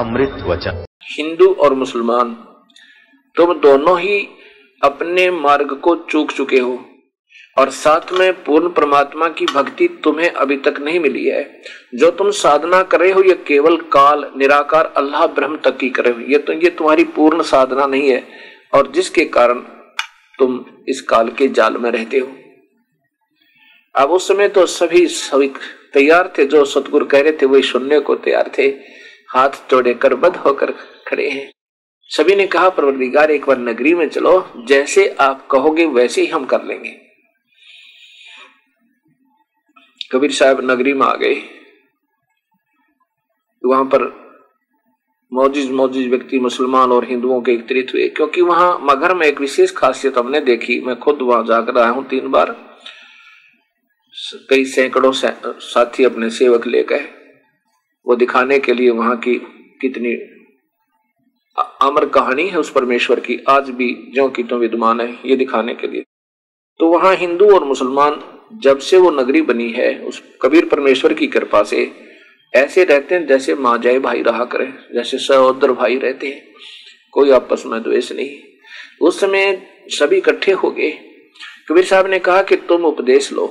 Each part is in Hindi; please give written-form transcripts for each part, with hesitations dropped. अमृत वचन। हिंदू और मुसलमान तुम दोनों ही अपने मार्ग को चूक चुके हो और साथ में पूर्ण परमात्मा की भक्ति तुम्हें अभी तक नहीं मिली है। जो तुम साधना कर रहे हो ये केवल काल निराकार अल्लाह ब्रह्म तक की कर रहे हो, ये तुम्हारी पूर्ण साधना नहीं है और जिसके कारण तुम इस काल के जाल में रहते हो। अब उस समय तो सभी तैयार थे, जो सतगुरु कह रहे थे वही सुनने को तैयार थे, हाथ जोड़े कर बद होकर खड़े हैं। सभी ने कहा परवरदिगार एक बार नगरी में चलो, जैसे आप कहोगे वैसे ही हम कर लेंगे। कबीर साहब नगरी में आ गए, वहां पर मौजिज व्यक्ति मुसलमान और हिंदुओं के एकत्रित हुए, क्योंकि वहां मगर में एक विशेष खासियत हमने देखी। मैं खुद वहां जाकर आया हूं 3 बार, कई सैकड़ों साथी अपने सेवक लेकर, वो दिखाने के लिए वहां की कितनी अमर कहानी है उस परमेश्वर की, आज भी ज्यों की त्यों विद्यमान है, ये दिखाने के लिए। तो वहां हिंदू और मुसलमान जब से वो नगरी बनी है उस कबीर परमेश्वर की कृपा से ऐसे रहते हैं जैसे माँ जाए भाई रहा करें, जैसे सहोदर भाई रहते हैं, कोई आपस में द्वेष नहीं। उस समय सभी इकट्ठे हो गए। कबीर साहब ने कहा कि तुम उपदेश लो,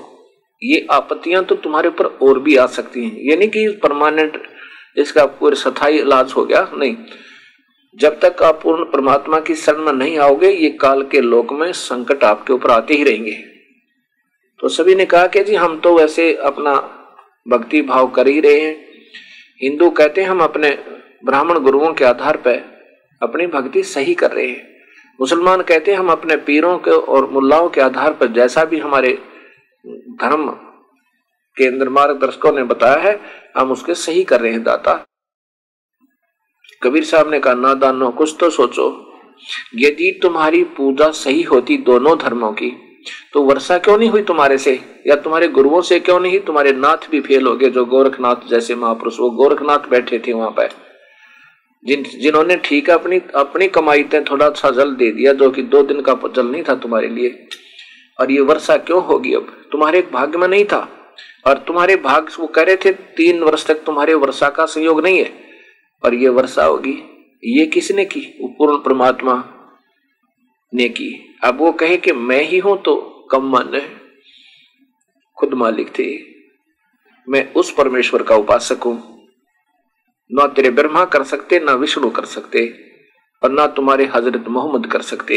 ये आपत्तियां तो तुम्हारे ऊपर और भी आ सकती हैं, ये नहीं कि परमानेंट इसका पूरा स्थायी इलाज हो गया, नहीं। जब तक आप पूर्ण परमात्मा की शरण में नहीं आओगे ये काल के लोक में संकट आपके ऊपर आते ही रहेंगे। तो सभी ने कहा कि जी हम तो वैसे अपना भक्ति भाव कर ही रहे हैं। हिंदू कहते हैं हम अपने ब्राह्मण गुरुओं के आधार पर अपनी भक्ति सही कर रहे हैं, मुसलमान कहते हैं हम अपने पीरों के और मुल्लाओं के आधार पर जैसा भी हमारे धर्म के अंदर मार्गदर्शकों ने बताया है हम उसके सही कर रहे हैं दाता। कबीर साहब ने कहा नादानो कुछ तो सोचो, यदि तुम्हारी पूजा सही होती दोनों धर्मों की तो वर्षा क्यों नहीं हुई तुम्हारे से, या तुम्हारे गुरुओं से क्यों नहीं, तुम्हारे नाथ भी फेल हो गए जो गोरखनाथ जैसे महापुरुष, वो गोरखनाथ बैठे थे वहां पर जिन्होंने ठीक है अपनी कमाई तक थोड़ा सा जल दे दिया, जो कि 2 दिन का जल नहीं था तुम्हारे लिए, और ये वर्षा क्यों होगी, अब तुम्हारे भाग्य में नहीं था। और तुम्हारे भाग्य वो कह रहे थे 3 वर्ष तक तुम्हारे वर्षा का संयोग नहीं है और ये वर्षा होगी, ये किसने की, वो पूर्ण परमात्मा ने की। अब वो कहे कि मैं ही हूं तो कम माने, खुद मालिक थे। मैं उस परमेश्वर का उपासक हूं, ना तेरे ब्रह्मा कर सकते, ना विष्णु कर सकते, और ना तुम्हारे हजरत मोहम्मद कर सकते,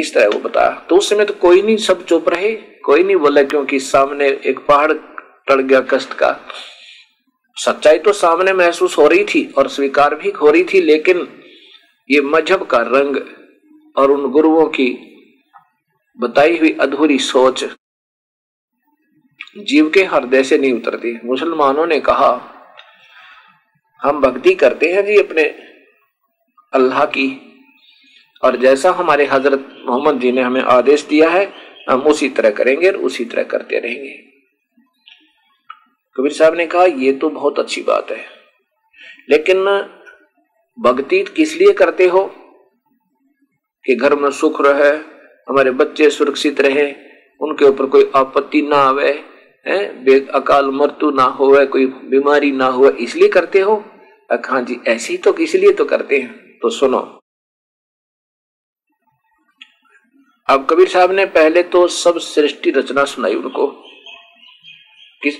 इस तरह वो बताया। तो उस समय तो कोई नहीं, सब चुप रहे, कोई नहीं बोला, क्योंकि सामने एक पहाड़ टल गया कष्ट का। सच्चाई तो सामने महसूस हो रही थी और स्वीकार भी हो रही थी, लेकिन ये मजहब का रंग और उन गुरुओं की बताई हुई अधूरी सोच जीव के हृदय से नहीं उतरती। मुसलमानों ने कहा हम भक्ति करते हैं जी अपने अल्लाह की, और जैसा हमारे हजरत मोहम्मद जी ने हमें आदेश दिया है हम उसी तरह करेंगे और उसी तरह करते रहेंगे। कबीर साहब ने कहा ये तो बहुत अच्छी बात है, लेकिन भक्ति किस लिए करते हो, कि घर में सुख रहे, हमारे बच्चे सुरक्षित रहे, उनके ऊपर कोई आपत्ति ना आवे, अकाल मृत्यु ना होवे, कोई बीमारी ना हो, इसलिए करते हो। हाँ जी ऐसे ही तो इसलिए तो करते हैं। तो सुनो, अब कबीर साहब ने पहले तो सब सृष्टि रचना सुनाई उनको, किस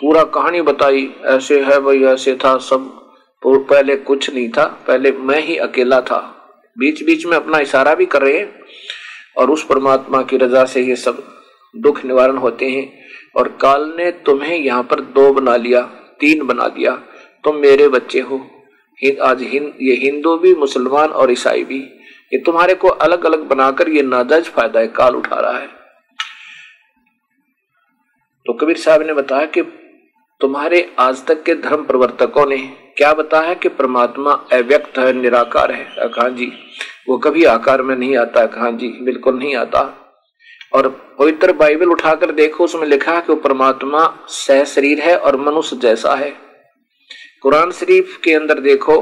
पूरा कहानी बताई, ऐसे है भाई ऐसे था सब, पहले कुछ नहीं था, पहले मैं ही अकेला था, बीच बीच में अपना इशारा भी कर रहे हैं, और उस परमात्मा की रजा से ये सब दुख निवारण होते हैं। और काल ने तुम्हें यहाँ पर 2 बना लिया 3 बना दिया, तुम मेरे बच्चे हो। आज ये हिंदू भी, मुसलमान और ईसाई भी, ये तुम्हारे को अलग अलग बनाकर ये नाजायज फायदा है काल उठा रहा है। तो कबीर साहब ने बताया कि तुम्हारे आज तक के धर्म प्रवर्तकों ने क्या बताया कि परमात्मा अव्यक्त है, निराकार है। हाँ जी, वो कभी आकार में नहीं आता। हाँ जी, बिल्कुल नहीं आता। और पवित्र बाइबल उठाकर देखो, उसमें लिखा है कि वो परमात्मा सह शरीर है और मनुष्य जैसा है। कुरान शरीफ के अंदर देखो,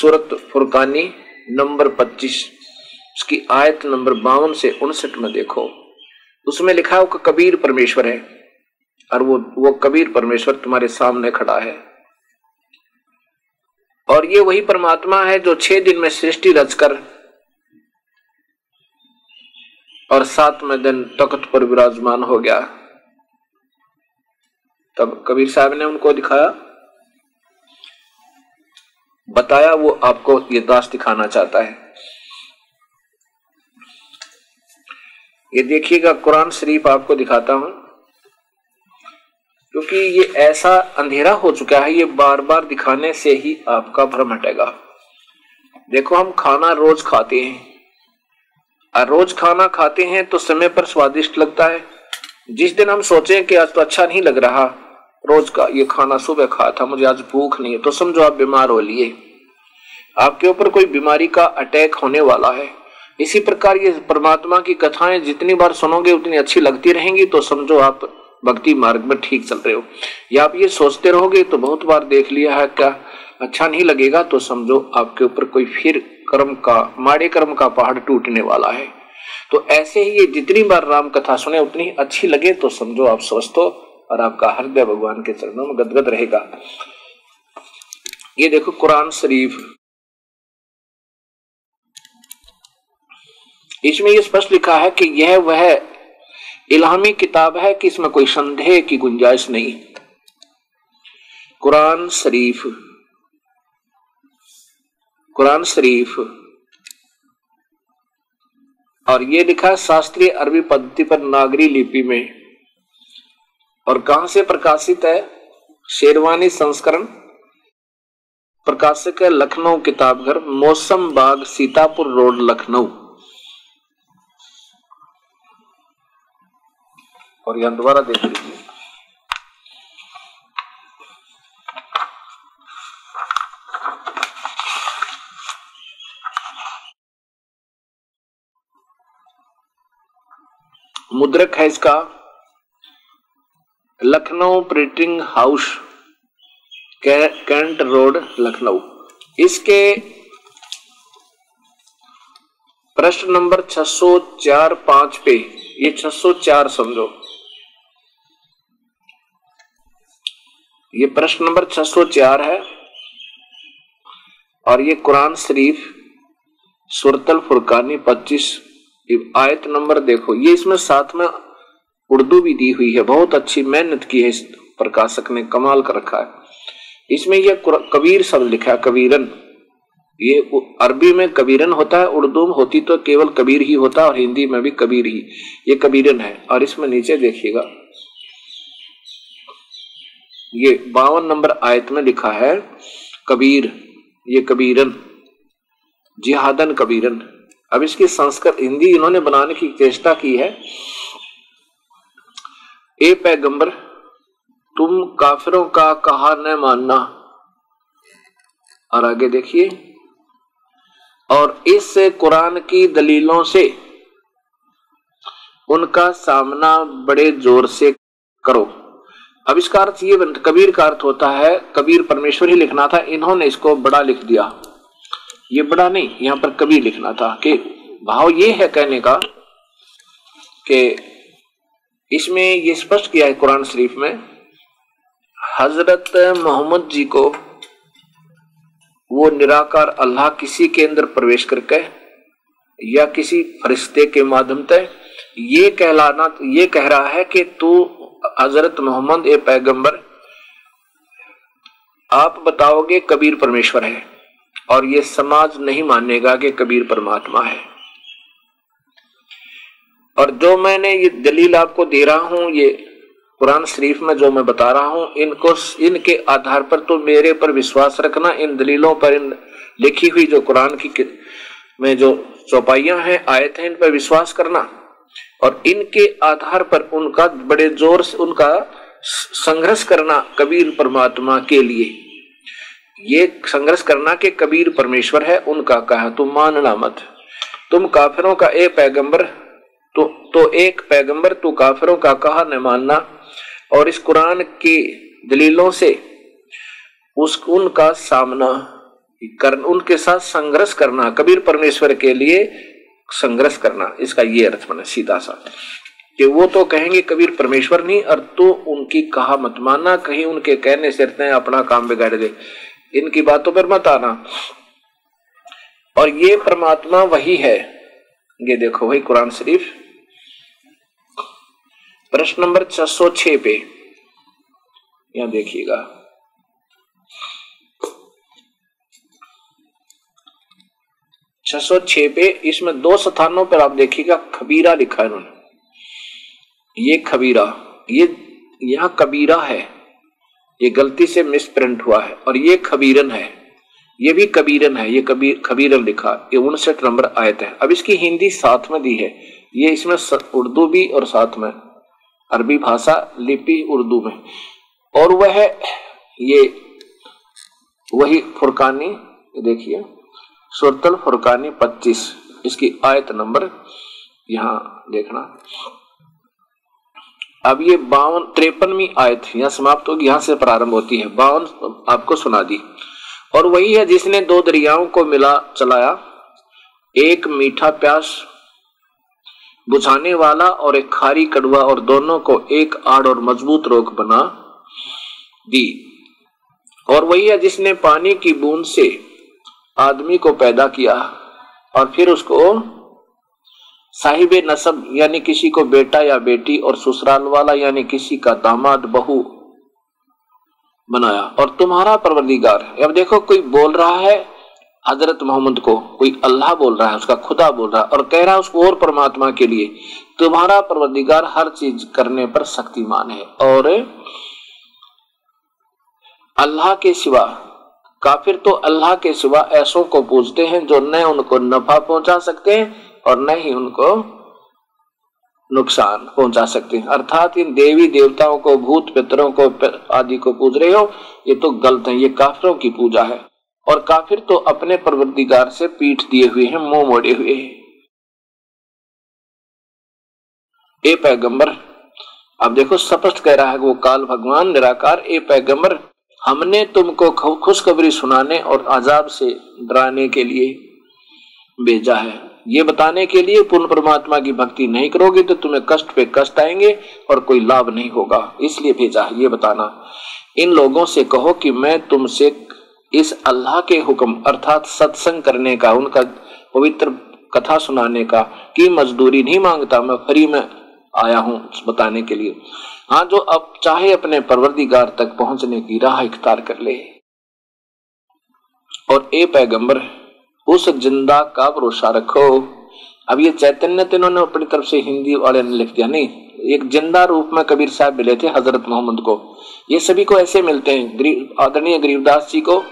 सूरत फुरकानी नंबर 25 उसकी आयत नंबर 52 से 59 में देखो, उसमें लिखा हो कि कबीर परमेश्वर है और वो कबीर परमेश्वर तुम्हारे सामने खड़ा है। और ये वही परमात्मा है जो 6 दिन में सृष्टि रचकर और 7वें दिन तख्त पर विराजमान हो गया। तब कबीर साहब ने उनको दिखाया, बताया, वो आपको ये दास दिखाना चाहता है। ये देखिएगा, कुरान शरीफ आपको दिखाता हूं, क्योंकि ये ऐसा अंधेरा हो चुका है, ये बार बार दिखाने से ही आपका भ्रम हटेगा। देखो, हम खाना रोज खाते हैं और रोज खाना खाते हैं तो समय पर स्वादिष्ट लगता है। जिस दिन हम सोचें कि आज तो अच्छा नहीं लग रहा, रोज का ये खाना सुबह खाया था, मुझे आज भूख नहीं है, तो समझो आप बीमार हो लिए, आपके ऊपर कोई बीमारी का अटैक होने वाला है। इसी प्रकार ये परमात्मा की कथाएं जितनी बार सुनोगे उतनी अच्छी लगती रहेंगी, तो समझो आप भक्ति मार्ग में ठीक चल रहे हो। या आप ये सोचते रहोगे तो बहुत बार देख लिया है, क्या अच्छा नहीं लगेगा, तो समझो आपके ऊपर कोई फिर कर्म का, माड़े कर्म का पहाड़ टूटने वाला है। तो ऐसे ही ये जितनी बार राम कथा सुने उतनी अच्छी लगे, तो समझो आप स्वस्थ हो और आपका हृदय भगवान के चरणों में गदगद रहेगा। ये देखो कुरान शरीफ, इसमें यह स्पष्ट लिखा है कि यह वह इलामी किताब है कि इसमें कोई संदेह की गुंजाइश नहीं। कुरान शरीफ और ये लिखा शास्त्रीय अरबी पद्धति पर नागरी लिपि में। और कहां से प्रकाशित है? शेरवानी संस्करण, प्रकाशक है लखनऊ किताबघर, मौसम बाग, सीतापुर रोड, लखनऊ। और यहां दोबारा देख लीजिए, मुद्रक है इसका Lucknow printing house, cantt road, Lucknow. इसके प्रश्न नंबर 604-5 पे, ये 604 समझो, ये प्रश्न नंबर 604 है। और ये कुरान शरीफ सूरतल फुरकानी 25 आयत नंबर देखो, ये इसमें साथ में उर्दू भी दी हुई है। बहुत अच्छी मेहनत की है इस प्रकाशक ने, कमाल कर रखा है। इसमें यह कबीर शब्द लिखा है, कबीरन। ये अरबी में कबीरन होता है, उर्दू में होती तो केवल कबीर ही होता, और हिंदी में भी कबीर ही, ये कबीरन है। और इसमें नीचे देखिएगा, ये 52 नंबर आयत में लिखा है कबीर, ये कबीरन, जिहादन कबीरन। अब इसकी संस्कृत हिंदी इन्होंने बनाने की चेष्टा की है। ए पैगंबर, तुम काफिरों का कहा न मानना। और आगे देखिए, और इस कुरान की दलीलों से उनका सामना बड़े जोर से करो। अब इसका अर्थ ये, कबीर का अर्थ होता है, कबीर परमेश्वर ही लिखना था, इन्होंने इसको बड़ा लिख दिया। ये बड़ा नहीं, यहाँ पर कबीर लिखना था। कि भाव ये है कहने का कि इसमें ये स्पष्ट किया है कुरान शरीफ में, हजरत मोहम्मद जी को वो निराकार अल्लाह किसी के अंदर प्रवेश करके या किसी फरिश्ते के माध्यम से ये कह रहा है कि तू हजरत मोहम्मद ए पैगंबर, आप बताओगे कबीर परमेश्वर है, और ये समाज नहीं मानेगा कि कबीर परमात्मा है। और जो मैंने ये दलील आपको दे रहा हूं, ये कुरान शरीफ में जो मैं बता रहा हूं, इनके आधार पर तो मेरे पर विश्वास रखना, इन दलीलों पर, इन लिखी हुई जो कुरान की में जो चौपाइयां हैं, आयत हैं, इन पर विश्वास करना, और इनके आधार पर उनका बड़े जोर से, उनका संघर्ष करना कबीर परमात्मा के लिए, ये संघर्ष करना कि कबीर परमेश्वर है, उनका कहा तुम मानना मत, तुम काफिरों का ए पैगंबर, तो एक पैगंबर तू काफिरों का कहा न मानना, और इस कुरान की दलीलों से उनका सामना उनके साथ संघर्ष करना, कबीर परमेश्वर के लिए संघर्ष करना, इसका ये अर्थ बना सीधा सा कि वो तो कहेंगे कबीर परमेश्वर नहीं, और तो उनकी कहा मत मानना, कहीं उनके कहने से अपना काम बिगाड़ दे, इनकी बातों पर मत आना। और ये परमात्मा वही है, ये देखो वही कुरान शरीफ प्रश्न नंबर 606 पे, यहां देखिएगा, छह सौ छह पे, इसमें दो स्थानों पर आप देखिएगा खबीरा लिखा है उन्होंने, ये खबीरा, ये यहां कबीरा है, ये गलती से मिसप्रिंट हुआ है, और ये खबीरन है, ये भी कबीरन है, ये कबीर खबीरन लिखा, ये 59 नंबर आयत है। अब इसकी हिंदी साथ में दी है, ये इसमें उर्दू भी और साथ में अरबी भाषा लिपि उर्दू में, और वह ये वही फुरकानी, देखिए सूरतल फुरकानी 25, इसकी आयत नंबर यहाँ देखना। अब ये 53वीं आयत यहाँ समाप्त होगी, यहाँ से प्रारंभ होती है, 52 आपको सुना दी। और वही है जिसने दो दरियाओं को मिला चलाया, एक मीठा प्यास बुझाने वाला और एक खारी कड़वा, और दोनों को एक आड़ और मजबूत रोक बना दी। और वही है जिसने पानी की बूंद से आदमी को पैदा किया और फिर उसको साहिबे नसब यानी किसी को बेटा या बेटी और ससुराल वाला यानी किसी का दामाद बहू बनाया, और तुम्हारा परवरदिगार। अब देखो कोई बोल रहा है हजरत मोहम्मद को, कोई अल्लाह बोल रहा है, उसका खुदा बोल रहा है, और कह रहा है उसको और परमात्मा के लिए तुम्हारा परवरदिगार हर चीज करने पर शक्तिमान है। और अल्लाह के सिवा काफिर तो अल्लाह के सिवा ऐसों को पूजते हैं जो न उनको नफा पहुंचा सकते हैं और न ही उनको नुकसान पहुंचा सकते हैं। अर्थात इन देवी देवताओं को, भूत पितरों को आदि को पूज रहे हो, ये तो गलत है, ये काफिरों की पूजा है। और काफिर तो अपने परवरदिगार से पीठ दिए हुए हैं, मुंह मोड़े हुए हैं। ए पैगंबर, अब देखो स्पष्ट कह रहा है वो काल भगवान निराकार, ए पैगंबर हमने तुमको खुशखबरी सुनाने और आजाब से डराने के लिए भेजा है, ये बताने के लिए पूर्ण परमात्मा की भक्ति नहीं करोगे तो तुम्हें कष्ट पे कष्ट आएंगे और कोई लाभ नहीं होगा, इसलिए भेजा है ये बताना। इन लोगों से कहो कि मैं तुमसे इस अल्लाह के हुक्म अर्थात सत्संग करने का, उनका पवित्र कथा सुनाने का की मजदूरी नहीं मांगता, मैं फ्री में आया हूँ बताने के लिए। हाँ, जो अब चाहे अपने परवरदिगार तक पहुंचने की राह इख्तियार कर ले। और ए पैगंबर उस जिंदा का भरोसा रखो। अब ये चैतन्य तो इन्होंने अपनी तरफ से हिंदी वाले ने लिख दिया, नहीं, एक जिंदा रूप में कबीर साहब मिले थे हजरत मोहम्मद को। ये सभी को ऐसे मिलते हैं, आदरणीय गरीबदास जी को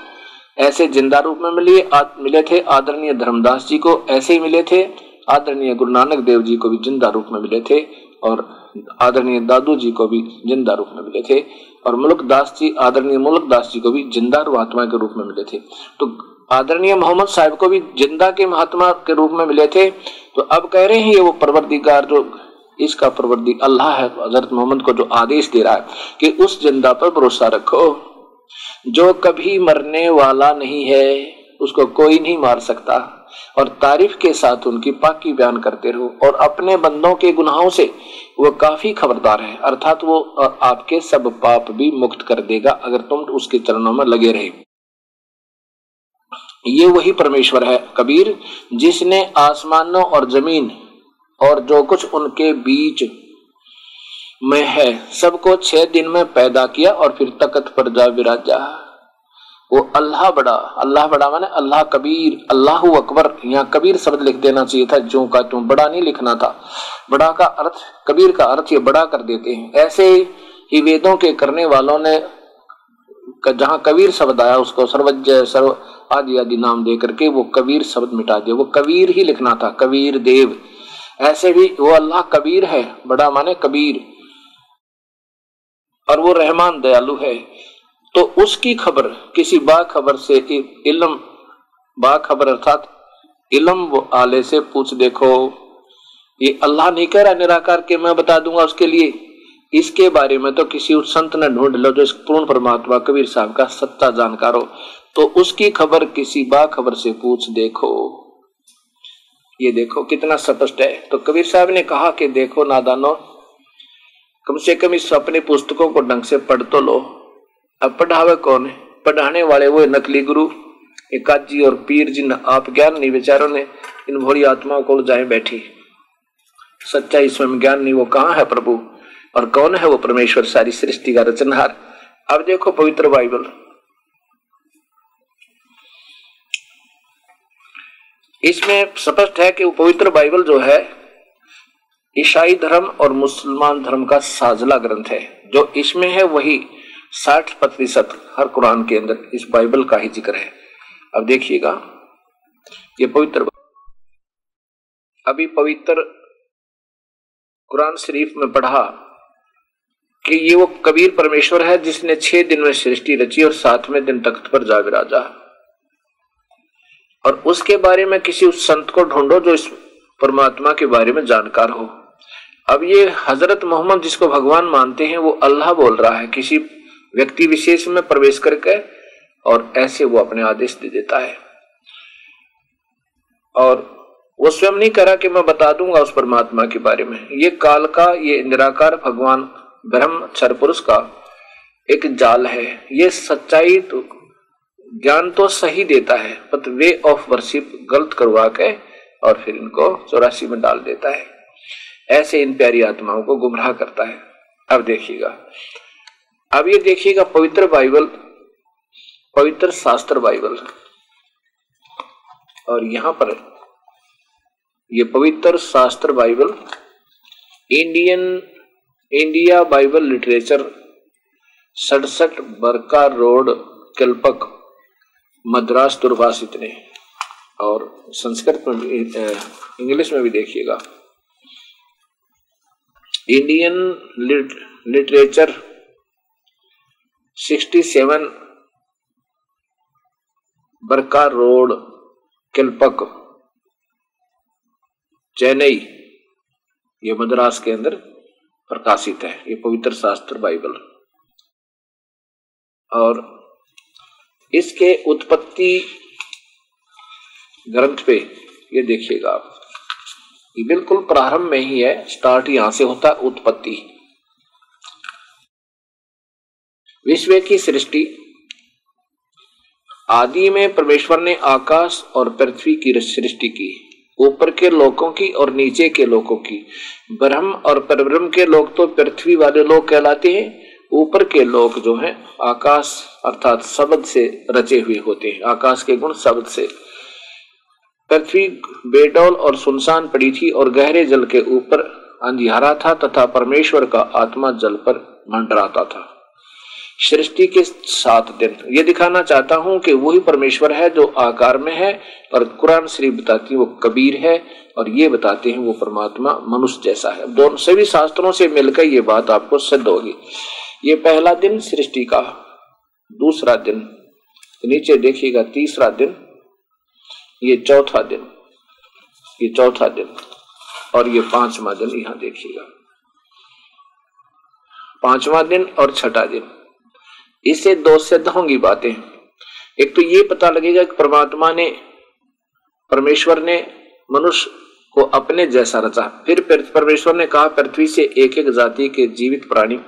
ऐसे जिंदा रूप में मिले थे, आदरणीय धर्मदास जी को ऐसे ही मिले थे, आदरणीय गुरु नानक देव जी को भी जिंदा रूप में मिले थे, और आदरणीय दादू जी को भी जिंदा रूप में मिले थे, और मूलकदास जी, आदरणीय मूलकदास जी को भी जिंदा महात्मा के रूप में मिले थे। तो आदरणीय मोहम्मद साहब को भी जिंदा के महात्मा के रूप में मिले थे। तो अब कह रहे हैं ये वो परवरदिगार जो इसका परवरदिगार अल्लाह है, हजरत मोहम्मद को जो आदेश दे रहा है कि उस जिंदा पर भरोसा रखो जो कभी मरने वाला नहीं है, उसको कोई नहीं मार सकता, और तारीफ के साथ उनकी पाकी बयान करते रहो, और अपने बंदों के गुनाहों से वो काफी खबरदार है, अर्थात वो आपके सब पाप भी मुक्त कर देगा अगर तुम उसके चरणों में लगे रहे। ये वही परमेश्वर है कबीर जिसने आसमानों और जमीन और जो कुछ उनके बीच में है सबको 6 दिन में पैदा किया और फिर तख्त पर जा विराजा। वो अल्लाह बड़ा, अल्लाह बड़ा माने अल्लाह कबीर, अल्लाह अकबर, यहाँ कबीर शब्द लिख देना चाहिए था, जो का तुम बड़ा नहीं लिखना था, बड़ा का अर्थ कबीर का अर्थ ये बड़ा कर देते हैं। ऐसे ही वेदों के करने वालों ने जहाँ कबीर शब्द आया उसको सर्वज्ञ सर्व आदि आदि नाम दे करके वो कबीर शब्द मिटा दिया, वो कबीर ही लिखना था, कबीर देव। ऐसे भी वो अल्लाह कबीर है, बड़ा माने कबीर, और वो रहमान दयालु है, तो उसकी खबर किसी बाखबर से इल्म, बाखबर अर्थात इल्म वाले से पूछ देखो। ये अल्लाह नहीं कह रहा निराकार के मैं बता दूंगा उसके लिए, इसके बारे में तो किसी उस संत ने ढूंढ लो जो इस पूर्ण परमात्मा कबीर साहब का सत्ता जानकार हो, तो उसकी खबर किसी बाखबर से पूछ देखो। ये देखो कितना स्पष्ट है। तो कबीर साहब ने कहा कि देखो नादानो, कम से कम इस अपने पुस्तकों को ढंग से पढ़ तो लो। अब पढ़ावे कौन है? पढ़ाने वाले वो नकली गुरु एकाजी और पीर जिन आप ज्ञानी बेचारों ने इन भोली आत्माओं को जाए बैठी। सच्चाई स्वयं ज्ञानी वो कहाँ है प्रभु, और कौन है वो परमेश्वर सारी सृष्टि का रचनहार। अब देखो पवित्र बाइबल, इसमें स्पष्ट है कि वो पवित्र बाइबल जो है ईसाई धर्म और मुसलमान धर्म का साझला ग्रंथ है। जो इसमें है वही 60% हर कुरान के अंदर इस बाइबल का ही जिक्र है। अब देखिएगा ये पवित्र, अभी पवित्र कुरान शरीफ में पढ़ा कि ये वो कबीर परमेश्वर है जिसने 6 दिन में सृष्टि रची और 7वें दिन तख्त पर जा विराजा। और उसके बारे में किसी उस संत को ढूंढो जो इस परमात्मा के बारे में जानकार हो। अब ये हजरत मोहम्मद जिसको भगवान मानते हैं वो अल्लाह बोल रहा है किसी व्यक्ति विशेष में प्रवेश करके, और ऐसे वो अपने आदेश दे देता है। और वो स्वयं नहीं करा कि मैं बता दूंगा उस परमात्मा के बारे में। ये काल का, ये निराकार भगवान ब्रह्म क्षर पुरुष का एक जाल है। ये सच्चाई तो ज्ञान तो सही देता है, बट वे ऑफ वर्शिप गलत करवा के और फिर इनको चौरासी में डाल देता है। ऐसे इन प्यारी आत्माओं को गुमराह करता है। अब देखिएगा, अब ये देखिएगा पवित्र बाइबल, पवित्र शास्त्र बाइबल। और यहां पर ये पवित्र शास्त्र बाइबल इंडिया बाइबल लिटरेचर 67 बरका रोड कल्पक मद्रास दूरभाष इतने, और संस्कृत में भी इंग्लिश में भी देखिएगा इंडियन लिटरेचर 67 बरका रोड कल्पक चेन्नई, ये मद्रास के अंदर प्रकाशित है ये पवित्र शास्त्र बाइबल। और इसके उत्पत्ति ग्रंथ पे ये देखिएगा आप, ये बिल्कुल प्रारंभ में ही है, स्टार्ट यहां से होता है उत्पत्ति। विश्व की सृष्टि आदि में परमेश्वर ने आकाश और पृथ्वी की सृष्टि की, ऊपर के लोकों की और नीचे के लोकों की। ब्रह्म और परब्रह्म के लोक तो पृथ्वी वाले लोग कहलाते हैं, ऊपर के लोक जो हैं आकाश अर्थात शब्द से रचे हुए होते हैं, आकाश के गुण शब्द से। पृथ्वी बेडौल और सुनसान पड़ी थी और गहरे जल के ऊपर अंधियारा था तथा परमेश्वर का आत्मा जल पर मंडराता था। सृष्टि के 7 दिन, ये दिखाना चाहता हूं कि वही परमेश्वर है जो आकार में है, और कुरान शरीफ बताती है वो कबीर है, और ये बताते हैं वो परमात्मा मनुष्य जैसा है। दोनों सभी शास्त्रों से मिलकर ये बात आपको सिद्ध होगी। ये पहला दिन सृष्टि का, दूसरा दिन, नीचे देखिएगा तीसरा दिन, ये चौथा दिन, ये चौथा दिन, और ये पांचवा दिन, यहां देखिएगा पांचवा दिन और छठा दिन। इससे दो सिद्ध होंगी बातें। एक तो ये पता लगेगा कि परमात्मा ने, परमेश्वर ने मनुष्य को अपने जैसा रचा। फिर परमेश्वर ने कहा पृथ्वी से एक एक जाति के जीवित प्राणी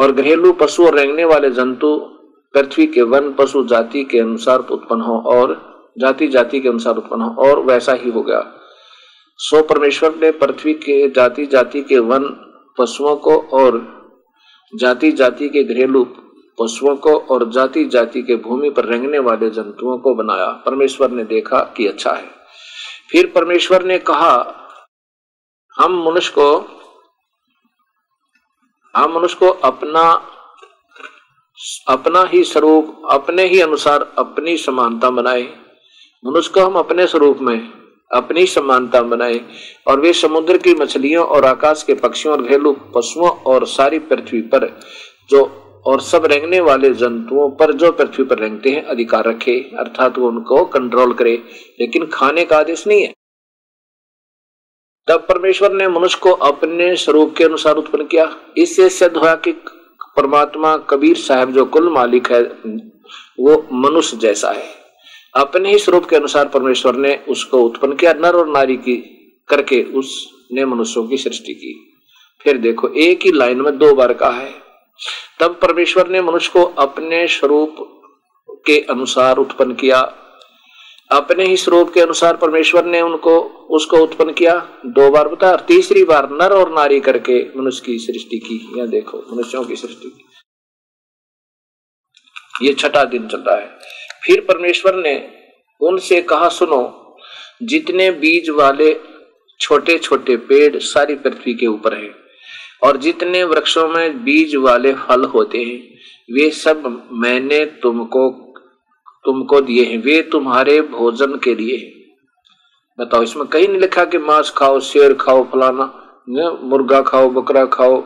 और घरेलू पशु और रेंगने वाले जंतु पृथ्वी के वन पशु जाति के अनुसार उत्पन्न हो, और जाति जाति के अनुसार उत्पन्न हो, और वैसा ही हो गया। सो परमेश्वर ने पृथ्वी के जाति जाति के वन पशुओं को और जाति जाति के घरेलू पशुओं को और जाति जाति के भूमि पर रेंगने वाले जंतुओं को बनाया। परमेश्वर ने देखा कि अच्छा है। फिर परमेश्वर ने कहा हम मनुष्य को अपना ही स्वरूप, अपने ही अनुसार अपनी समानता बनाए। मनुष्य को हम अपने स्वरूप में अपनी समानता बनाए और वे समुद्र की मछलियों और आकाश के पक्षियों और घरेलू पशुओं और सारी पृथ्वी पर जो और सब रेंगने वाले जंतुओं पर जो पृथ्वी पर रेंगते हैं अधिकार रखे, अर्थात वो उनको कंट्रोल करे, लेकिन खाने का आदेश नहीं है। तब परमेश्वर ने मनुष्य को अपने स्वरूप के अनुसार उत्पन्न किया। इससे सिद्ध हुआ कि परमात्मा कबीर साहब जो कुल मालिक है वो मनुष्य जैसा है। अपने ही स्वरूप के अनुसार परमेश्वर ने उसको उत्पन्न किया, नर और नारी की करके उसने मनुष्यों की सृष्टि की। फिर देखो एक ही लाइन में दो बार कहा है। तब परमेश्वर ने मनुष्य को अपने स्वरूप के अनुसार उत्पन्न किया। अपने ही स्वरूप के अनुसार परमेश्वर ने उसको उत्पन्न किया, दो बार बता। तीसरी बार नर और नारी करके मनुष्य की सृष्टि की। यह देखो मनुष्यों की सृष्टि की। ये छठा दिन चल रहा है। फिर परमेश्वर ने उनसे कहा, सुनो, जितने बीज वाले छोटे छोटे पेड़ सारी पृथ्वी के ऊपर है और जितने वृक्षों में बीज वाले फल होते हैं वे सब मैंने तुमको दिए हैं, वे तुम्हारे भोजन के लिए। बताओ, इसमें कहीं नहीं लिखा कि मांस खाओ, शेर खाओ, फलाना, मुर्गा खाओ, बकरा खाओ,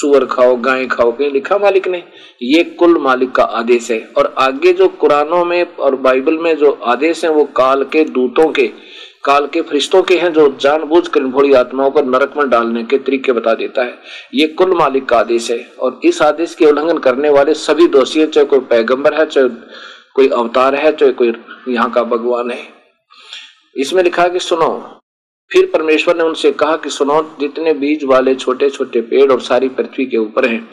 सुअर खाओ, गाय खाओ, कहीं लिखा मालिक ने? ये कुल मालिक का आदेश है। और आगे जो कुरानों में और बाइबल में जो आदेश हैं वो काल के दूतों के, काल के फरिश्तों के हैं जो जानबूझकर भोली आत्माओं को नरक में डालने के तरीके बता देता है। ये कुल मालिक का आदेश है और इस आदेश के उल्लंघन करने वाले सभी दोषी हैं, चाहे कोई पैगंबर है, चाहे कोई अवतार है, चाहे कोई यहाँ का भगवान है। इसमें लिखा है कि सुनो, फिर परमेश्वर ने उनसे कहा कि सुनो, जितने बीज वाले छोटे छोटे पेड़ और सारी पृथ्वी के ऊपर हैं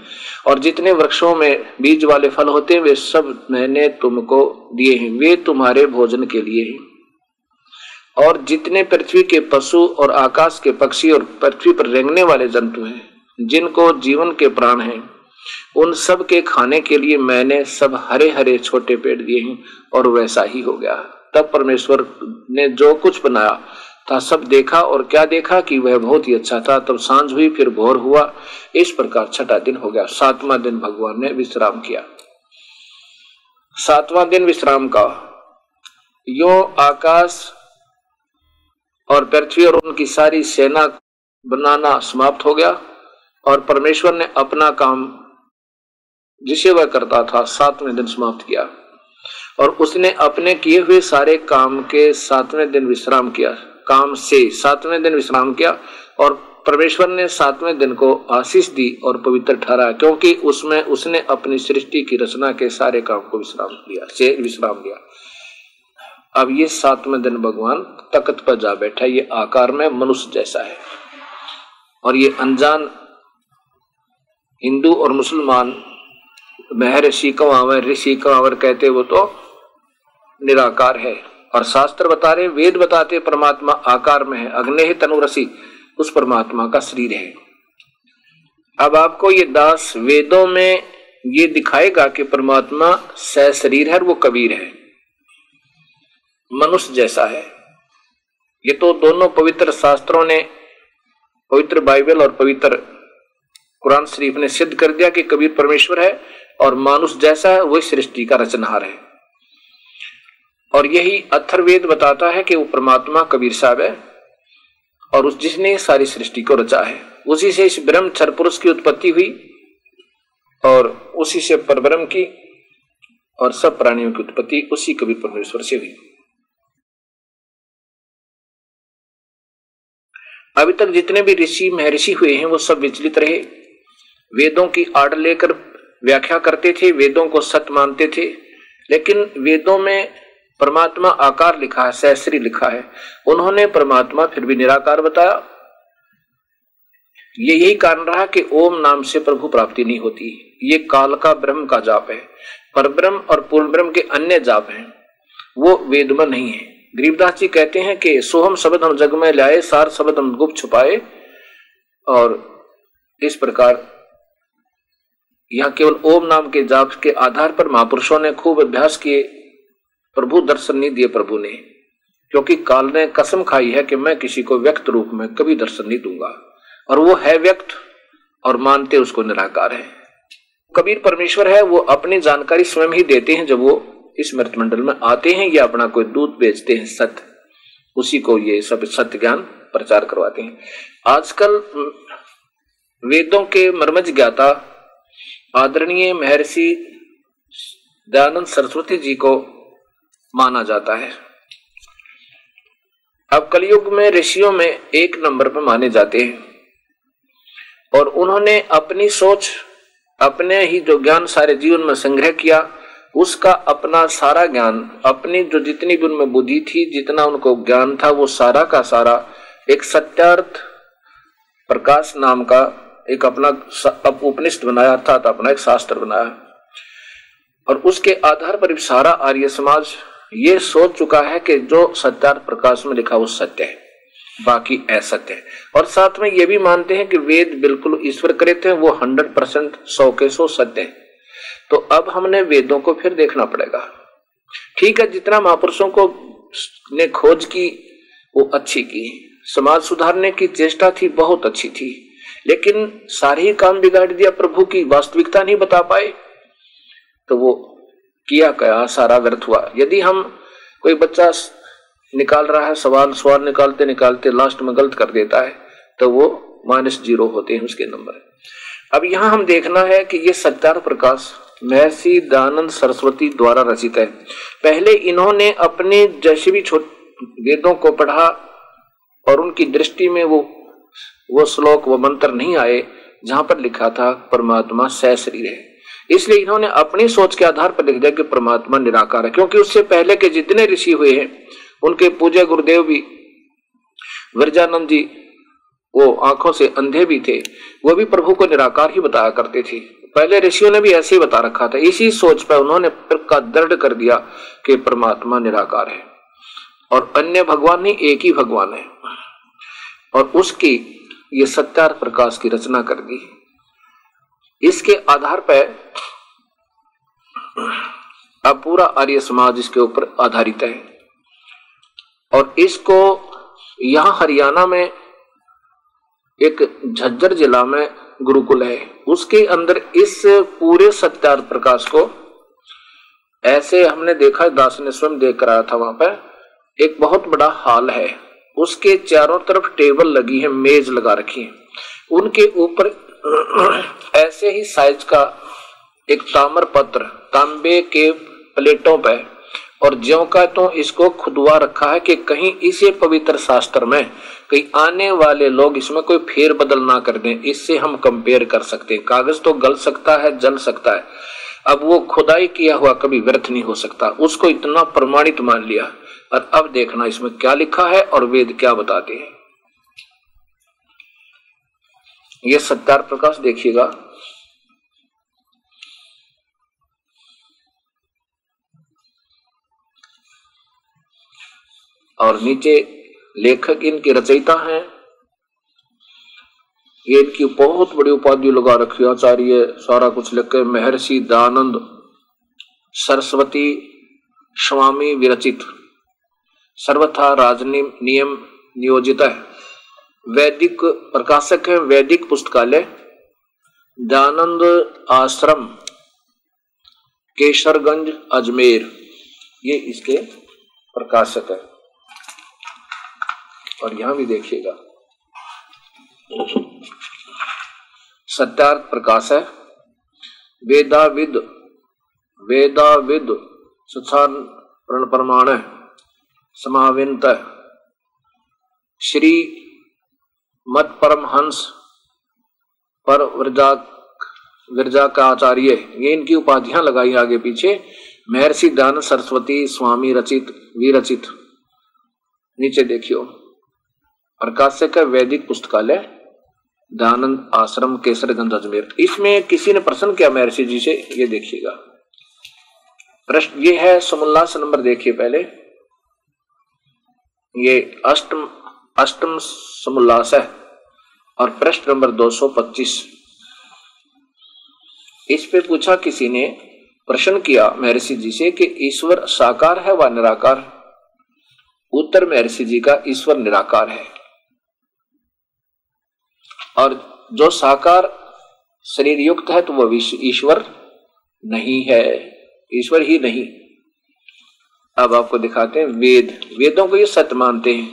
और जितने वृक्षों में बीज वाले फल होते हैं वे सब मैंने तुमको दिए हैं, वे तुम्हारे भोजन के लिए हैं। और जितने पृथ्वी के पशु और आकाश के पक्षी और पृथ्वी पर रेंगने वाले जंतु हैं जिनको जीवन के प्राण हैं, उन सब के खाने के लिए मैंने सब हरे हरे छोटे पेड़ दिए हैं। और वैसा ही हो गया। तब परमेश्वर ने जो कुछ बनाया था सब देखा, और क्या देखा कि वह बहुत ही अच्छा था। तब सांझ हुई, फिर भोर हुआ। इस प्रकार छठा दिन हो गया। सातवां दिन भगवान ने विश्राम किया। सातवां दिन विश्राम का। यो आकाश और पृथ्वी और उनकी सारी सेना बनाना समाप्त हो गया और परमेश्वर ने अपना काम जिसे वह करता था सातवें दिन समाप्त किया। और उसने अपने किए हुए सारे काम के सातवें दिन विश्राम किया, काम से सातवें दिन विश्राम किया। और परमेश्वर ने सातवें दिन को आशीष दी और पवित्र ठहराया, क्योंकि उसमें उसने अपनी सृष्टि की रचना के सारे काम को विश्राम दिया। अब ये सातवें दिन भगवान तख्त पर जा बैठा। ये आकार में मनुष्य जैसा है और ये अनजान हिंदू और मुसलमान महर्षि कंवर, ऋषि कंवर कहते वो तो निराकार है। और शास्त्र बता रहे, वेद बताते परमात्मा आकार में है। अग्नेह तनुरसी उस परमात्मा का शरीर है। अब आपको ये दास वेदों में ये दिखाएगा कि परमात्मा सह शरीर है, वो कबीर है, मनुष्य जैसा है। ये तो दोनों पवित्र शास्त्रों ने, पवित्र बाइबल और पवित्र कुरान शरीफ ने सिद्ध कर दिया कि कबीर परमेश्वर है और मानुष जैसा है, वही सृष्टि का रचनहार है। और यही अथर्ववेद बताता है कि वो परमात्मा कबीर साहब है और उस जिसने सारी सृष्टि को रचा है, उसी से इस ब्रह्म क्षर पुरुष की उत्पत्ति हुई और उसी से परब्रह्म की और सब प्राणियों की उत्पत्ति उसी कबीर परमेश्वर से हुई। अभी तक जितने भी ऋषि महर्षि हुए हैं वो सब विचलित रहे, वेदों की आड़ लेकर व्याख्या करते थे, वेदों को सत्य मानते थे। लेकिन वेदों में परमात्मा आकार लिखा है, सहस्री लिखा है, उन्होंने परमात्मा फिर भी निराकार बताया। ये यही कारण रहा कि ओम नाम से प्रभु प्राप्ति नहीं होती। ये काल का ब्रह्म का जाप है। परब्रह्म और पूर्ण ब्रह्म के अन्य जाप हैं वो वेद में नहीं है। गरीबदास जी कहते हैं कि सोहम शब्द हम जग में लाए, सार शब्द हम गुप्त छुपाए। और इस प्रकार यहाँ केवल ओम नाम के जाप के आधार पर महापुरुषों ने खूब अभ्यास किए, प्रभु दर्शन नहीं दिए प्रभु ने, क्योंकि काल ने कसम खाई है कि मैं किसी को व्यक्त रूप में कभी दर्शन नहीं दूंगा। और वो है व्यक्त और मानते उसको निराकार है। कबीर परमेश्वर है, वो अपनी जानकारी स्वयं ही देते हैं। जब वो इस मृतमंडल में आते हैं या अपना कोई दूध बेचते हैं सत्य, उसी को ये सब सत्य ज्ञान प्रचार करवाते हैं। आजकल वेदों के मर्मज्ञ ज्ञाता आदरणीय महर्षि दयानंद सरस्वती जी को माना जाता है। अब कलयुग में ऋषियों में एक नंबर पर माने जाते हैं और उन्होंने अपनी सोच, अपने ही जो ज्ञान सारे जीवन में संग्रह किया, उसका अपना सारा ज्ञान, अपनी जो जितनी भी उनमें बुद्धि थी, जितना उनको ज्ञान था, वो सारा का सारा एक सत्यार्थ प्रकाश नाम का एक अपना उपनिषद बनाया, अर्थात अपना एक शास्त्र बनाया। और उसके आधार पर सारा आर्य समाज ये सोच चुका है कि जो सत्यार्थ प्रकाश में लिखा वो सत्य है, बाकी असत्य है। और साथ में ये भी मानते हैं कि वेद बिल्कुल ईश्वर कृत हैं, वो 100% 100 के 100 सत्य है। तो अब हमने वेदों को फिर देखना पड़ेगा। ठीक है, जितना महापुरुषों को ने खोज की वो अच्छी की, समाज सुधारने की चेष्टा थी, बहुत अच्छी थी, लेकिन सारी काम बिगाड़ दिया, प्रभु की वास्तविकता नहीं बता पाए, तो वो किया गया सारा व्यर्थ हुआ। यदि हम कोई बच्चा निकाल रहा है सवाल निकालते निकालते लास्ट में गलत कर देता है तो वो -0 होते हैं उसके नंबर। अब यहाँ हम देखना है कि ये सत्यार्थ प्रकाश महर्षि दयानंद सरस्वती द्वारा रचित है। पहले इन्होंने अपने जैसे भी वेदों को पढ़ा और उनकी दृष्टि में वो श्लोक व मंत्र नहीं आए जहां पर लिखा था परमात्मा सहशरीर है, इसलिए इन्होंने अपनी सोच के आधार पर लिख दिया कि परमात्मा निराकार है। क्योंकि उससे पहले के जितने ऋषि हुए हैं उनके पूज्य गुरुदेव भी, विरजानंद जी वो आंखों से अंधे भी थे, वो भी प्रभु को निराकार ही बताया करते थे। पहले ऋषियों ने भी ऐसे ही बता रखा था। इसी सोच पर उन्होंने पक्का दृढ़ कर दिया कि परमात्मा निराकार है और अन्य भगवान नहीं, एक ही भगवान है। और उसकी ये सत्यार्थ प्रकाश की रचना कर दी। इसके आधार पर अब पूरा आर्य समाज इसके ऊपर आधारित है। और इसको यहाँ हरियाणा में एक झज्जर जिला में गुरुकुल है, उसके अंदर इस पूरे सत्यार्थ प्रकाश को ऐसे हमने देखा, दास ने स्वयं देख कराया था। वहां पर एक बहुत बड़ा हॉल है, उसके चारों तरफ टेबल लगी है, मेज लगा रखी है, उनके ऊपर ऐसे ही साइज का एक ताम्र पत्र तांबे के प्लेटों पर, और ज्यों का तो इसको खुदवा रखा है कि कहीं इसे पवित्र शास्त्र में कहीं आने वाले लोग इसमें कोई फेर बदल ना कर दें, इससे हम कंपेयर कर सकते हैं। कागज तो गल सकता है, जल सकता है, अब वो खुदाई किया हुआ कभी व्यर्थ नहीं हो सकता, उसको इतना प्रमाणित मान लिया। और अब देखना इसमें क्या लिखा है और वेद क्या बताते हैं। ये सत्यार्थ प्रकाश देखिएगा, और नीचे लेखक इनकी रचयिता हैं। ये इनकी बहुत बड़ी उपाधि लगा रखी, आचार्य सारा कुछ लिखे, महर्षि दयानंद सरस्वती स्वामी विरचित, सर्वथा राजनियम नियोजित है, वैदिक प्रकाशक है, वैदिक पुस्तकालय, दयानंद आश्रम, केशरगंज, अजमेर, ये इसके प्रकाशक है। और यहां भी देखिएगा सत्यार्थ प्रकाश है। वेदाविद सुन प्रमाण समाविंत श्री मत परमहंस पर विरजा का आचार्य, ये इनकी उपाधियां लगाई आगे पीछे। महर्षि दयानंद सरस्वती स्वामी रचित विरचित, नीचे देखियो प्रकाशक है वैदिक पुस्तकालय, दयानंद आश्रम, केसरगंज, अजमेर। इसमें किसी ने प्रश्न किया महर्षि जी से, ये देखिएगा प्रश्न ये है, 17 नंबर देखिए पहले, ये अष्टम समुल्लास है और प्रश्न नंबर 225। इस पे पूछा, किसी ने प्रश्न किया महर्षि जी से कि ईश्वर साकार है व निराकार। उत्तर महर्षि जी का, ईश्वर निराकार है। और जो साकार शरीर युक्त है तो वह ईश्वर नहीं है, ईश्वर ही नहीं। अब आपको दिखाते हैं वेद। वेदों को ये सत्य मानते हैं,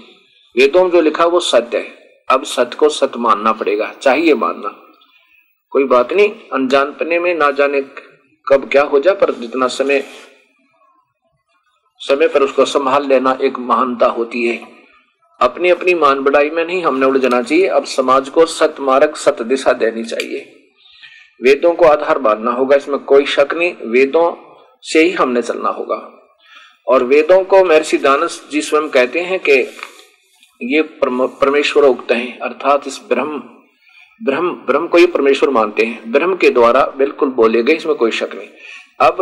वेदों में जो लिखा वो सत्य है। अब सत्य को सत्य मानना पड़ेगा, चाहिए मानना, कोई बात नहीं। अनजानपने में ना जाने कब क्या हो जाए, पर जितना समय पर उसको संभाल लेना एक महानता होती है। अपनी अपनी मान बढ़ाई में नहीं हमने उलझना चाहिए। अब समाज को सत्य मार्ग, सत्य दिशा देनी चाहिए। वेदों को आधार मानना होगा, इसमें कोई शक नहीं। वेदों से ही हमने चलना होगा। और वेदों को महर्षि दयानंद जी स्वयं कहते हैं कि ये परमेश्वरोक्त हैं, अर्थात इस ब्रह्म को ये परमेश्वर मानते हैं। ब्रह्म के द्वारा बिल्कुल बोले गए, इसमें कोई शक नहीं। अब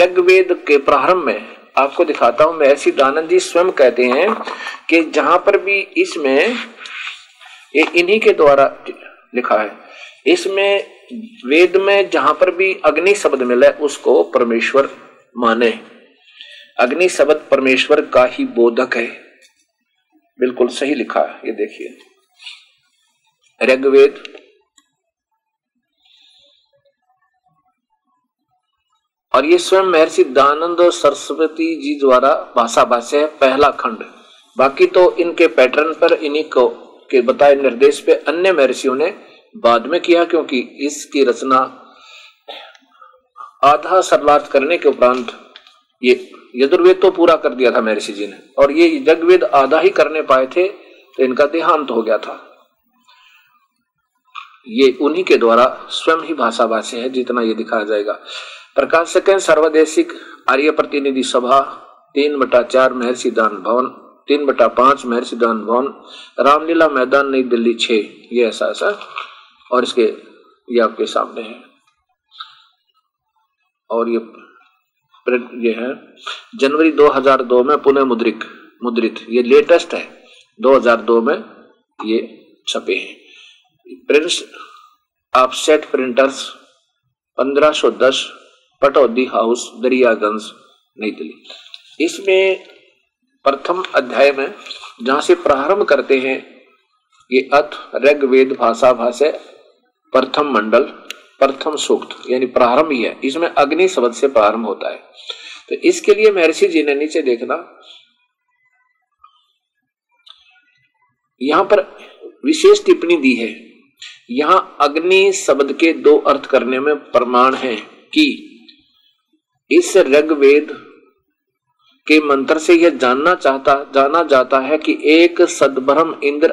ऋग्वेद के प्रारंभ में आपको दिखाता हूं, महर्षि दयानंद जी स्वयं कहते हैं कि जहां पर भी इसमें ये इन्हीं के द्वारा लिखा है, इसमें वेद में जहां पर भी अग्नि शब्द मिले उसको परमेश्वर माने। अग्नि शब्द परमेश्वर का ही बोधक है, बिल्कुल सही लिखा है। ये देखिए ऋग्वेद और ये स्वयं महर्षि दयानंद सरस्वती जी द्वारा भाषा भाष्य पहला खंड। बाकी तो इनके पैटर्न पर, इन्हीं को के बताए निर्देश पे अन्य महर्षियों ने बाद में किया, क्योंकि इसकी रचना आधा सरलार्थ करने के उपरांत ये यजुर्वेद तो पूरा कर दिया था महर्षि जी ने, और ये ऋग्वेद आधा ही करने पाए थे, तो इनका देहांत हो गया था। ये उन्हीं के द्वारा स्वयं ही भाषा भाषी है, जितना ये दिखाया जाएगा। प्रकाशक सर्वदेशिक आर्य प्रतिनिधि सभा 3/4 महर्षि दान भवन, 3/5 महर्षि दान भवन, रामलीला मैदान नई दिल्ली 6। ये ऐसा ऐसा और इसके ये आपके सामने है। और ये है जनवरी 2002 में पुनः मुद्रित, ये लेटेस्ट है, 2002 में ये छपे हैं। Prints offset printers 1510 Pataudi house Daryaganj नई दिल्ली। इसमें प्रथम अध्याय में जहां से प्रारंभ करते हैं ये अथ ऋग्वेद भाषा भाष्य प्रथम मंडल प्रथम सूक्त, यानी प्रारंभ ही है। इसमें अग्नि शब्द से प्रारंभ होता है। तो इसके लिए महर्षि जी ने नीचे देखना, यहां पर विशेष टिप्पणी दी है। यहां अग्नि शब्द के दो अर्थ करने में प्रमाण है कि इस ऋग्वेद के मंत्र से यह जाना जाता है कि एक सद्ब्रह्म इंद्र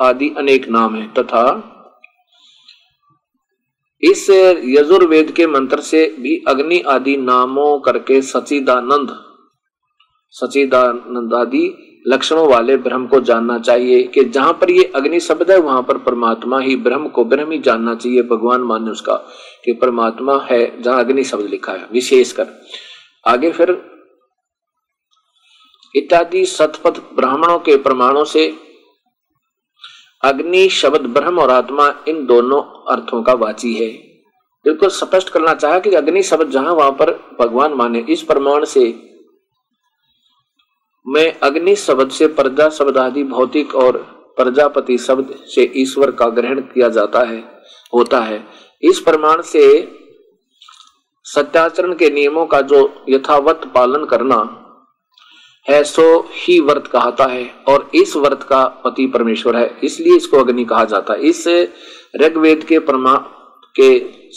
आदि अनेक नाम है, तथा इस यजुर्वेद के मंत्र से भी अग्नि आदि नामों करके सचिदानंद आदि लक्षणों वाले ब्रह्म को जानना चाहिए। कि जहां पर ये अग्नि शब्द है वहां पर परमात्मा ही, ब्रह्म को ब्रह्म ही जानना चाहिए, भगवान माने उसका कि परमात्मा है, जहां अग्नि शब्द लिखा है। विशेषकर आगे फिर इत्यादि सतपथ ब्राह्मणों के प्रमाणों से अग्नि शब्द ब्रह्म और आत्मा इन दोनों अर्थों का वाची है। बिल्कुल स्पष्ट करना चाहा कि अग्नि शब्द जहां वहां पर भगवान माने। इस प्रमाण से मैं अग्नि शब्द से प्रजा शब्द आदि भौतिक और प्रजापति शब्द से ईश्वर का ग्रहण किया जाता है होता है। इस प्रमाण से सत्याचरण के नियमों का जो यथावत पालन करना है सो ही व्रत कहता है, और इस व्रत का पति परमेश्वर है, इसलिए इसको अग्नि कहा जाता है। इस ऋग्वेद के प्रमाण के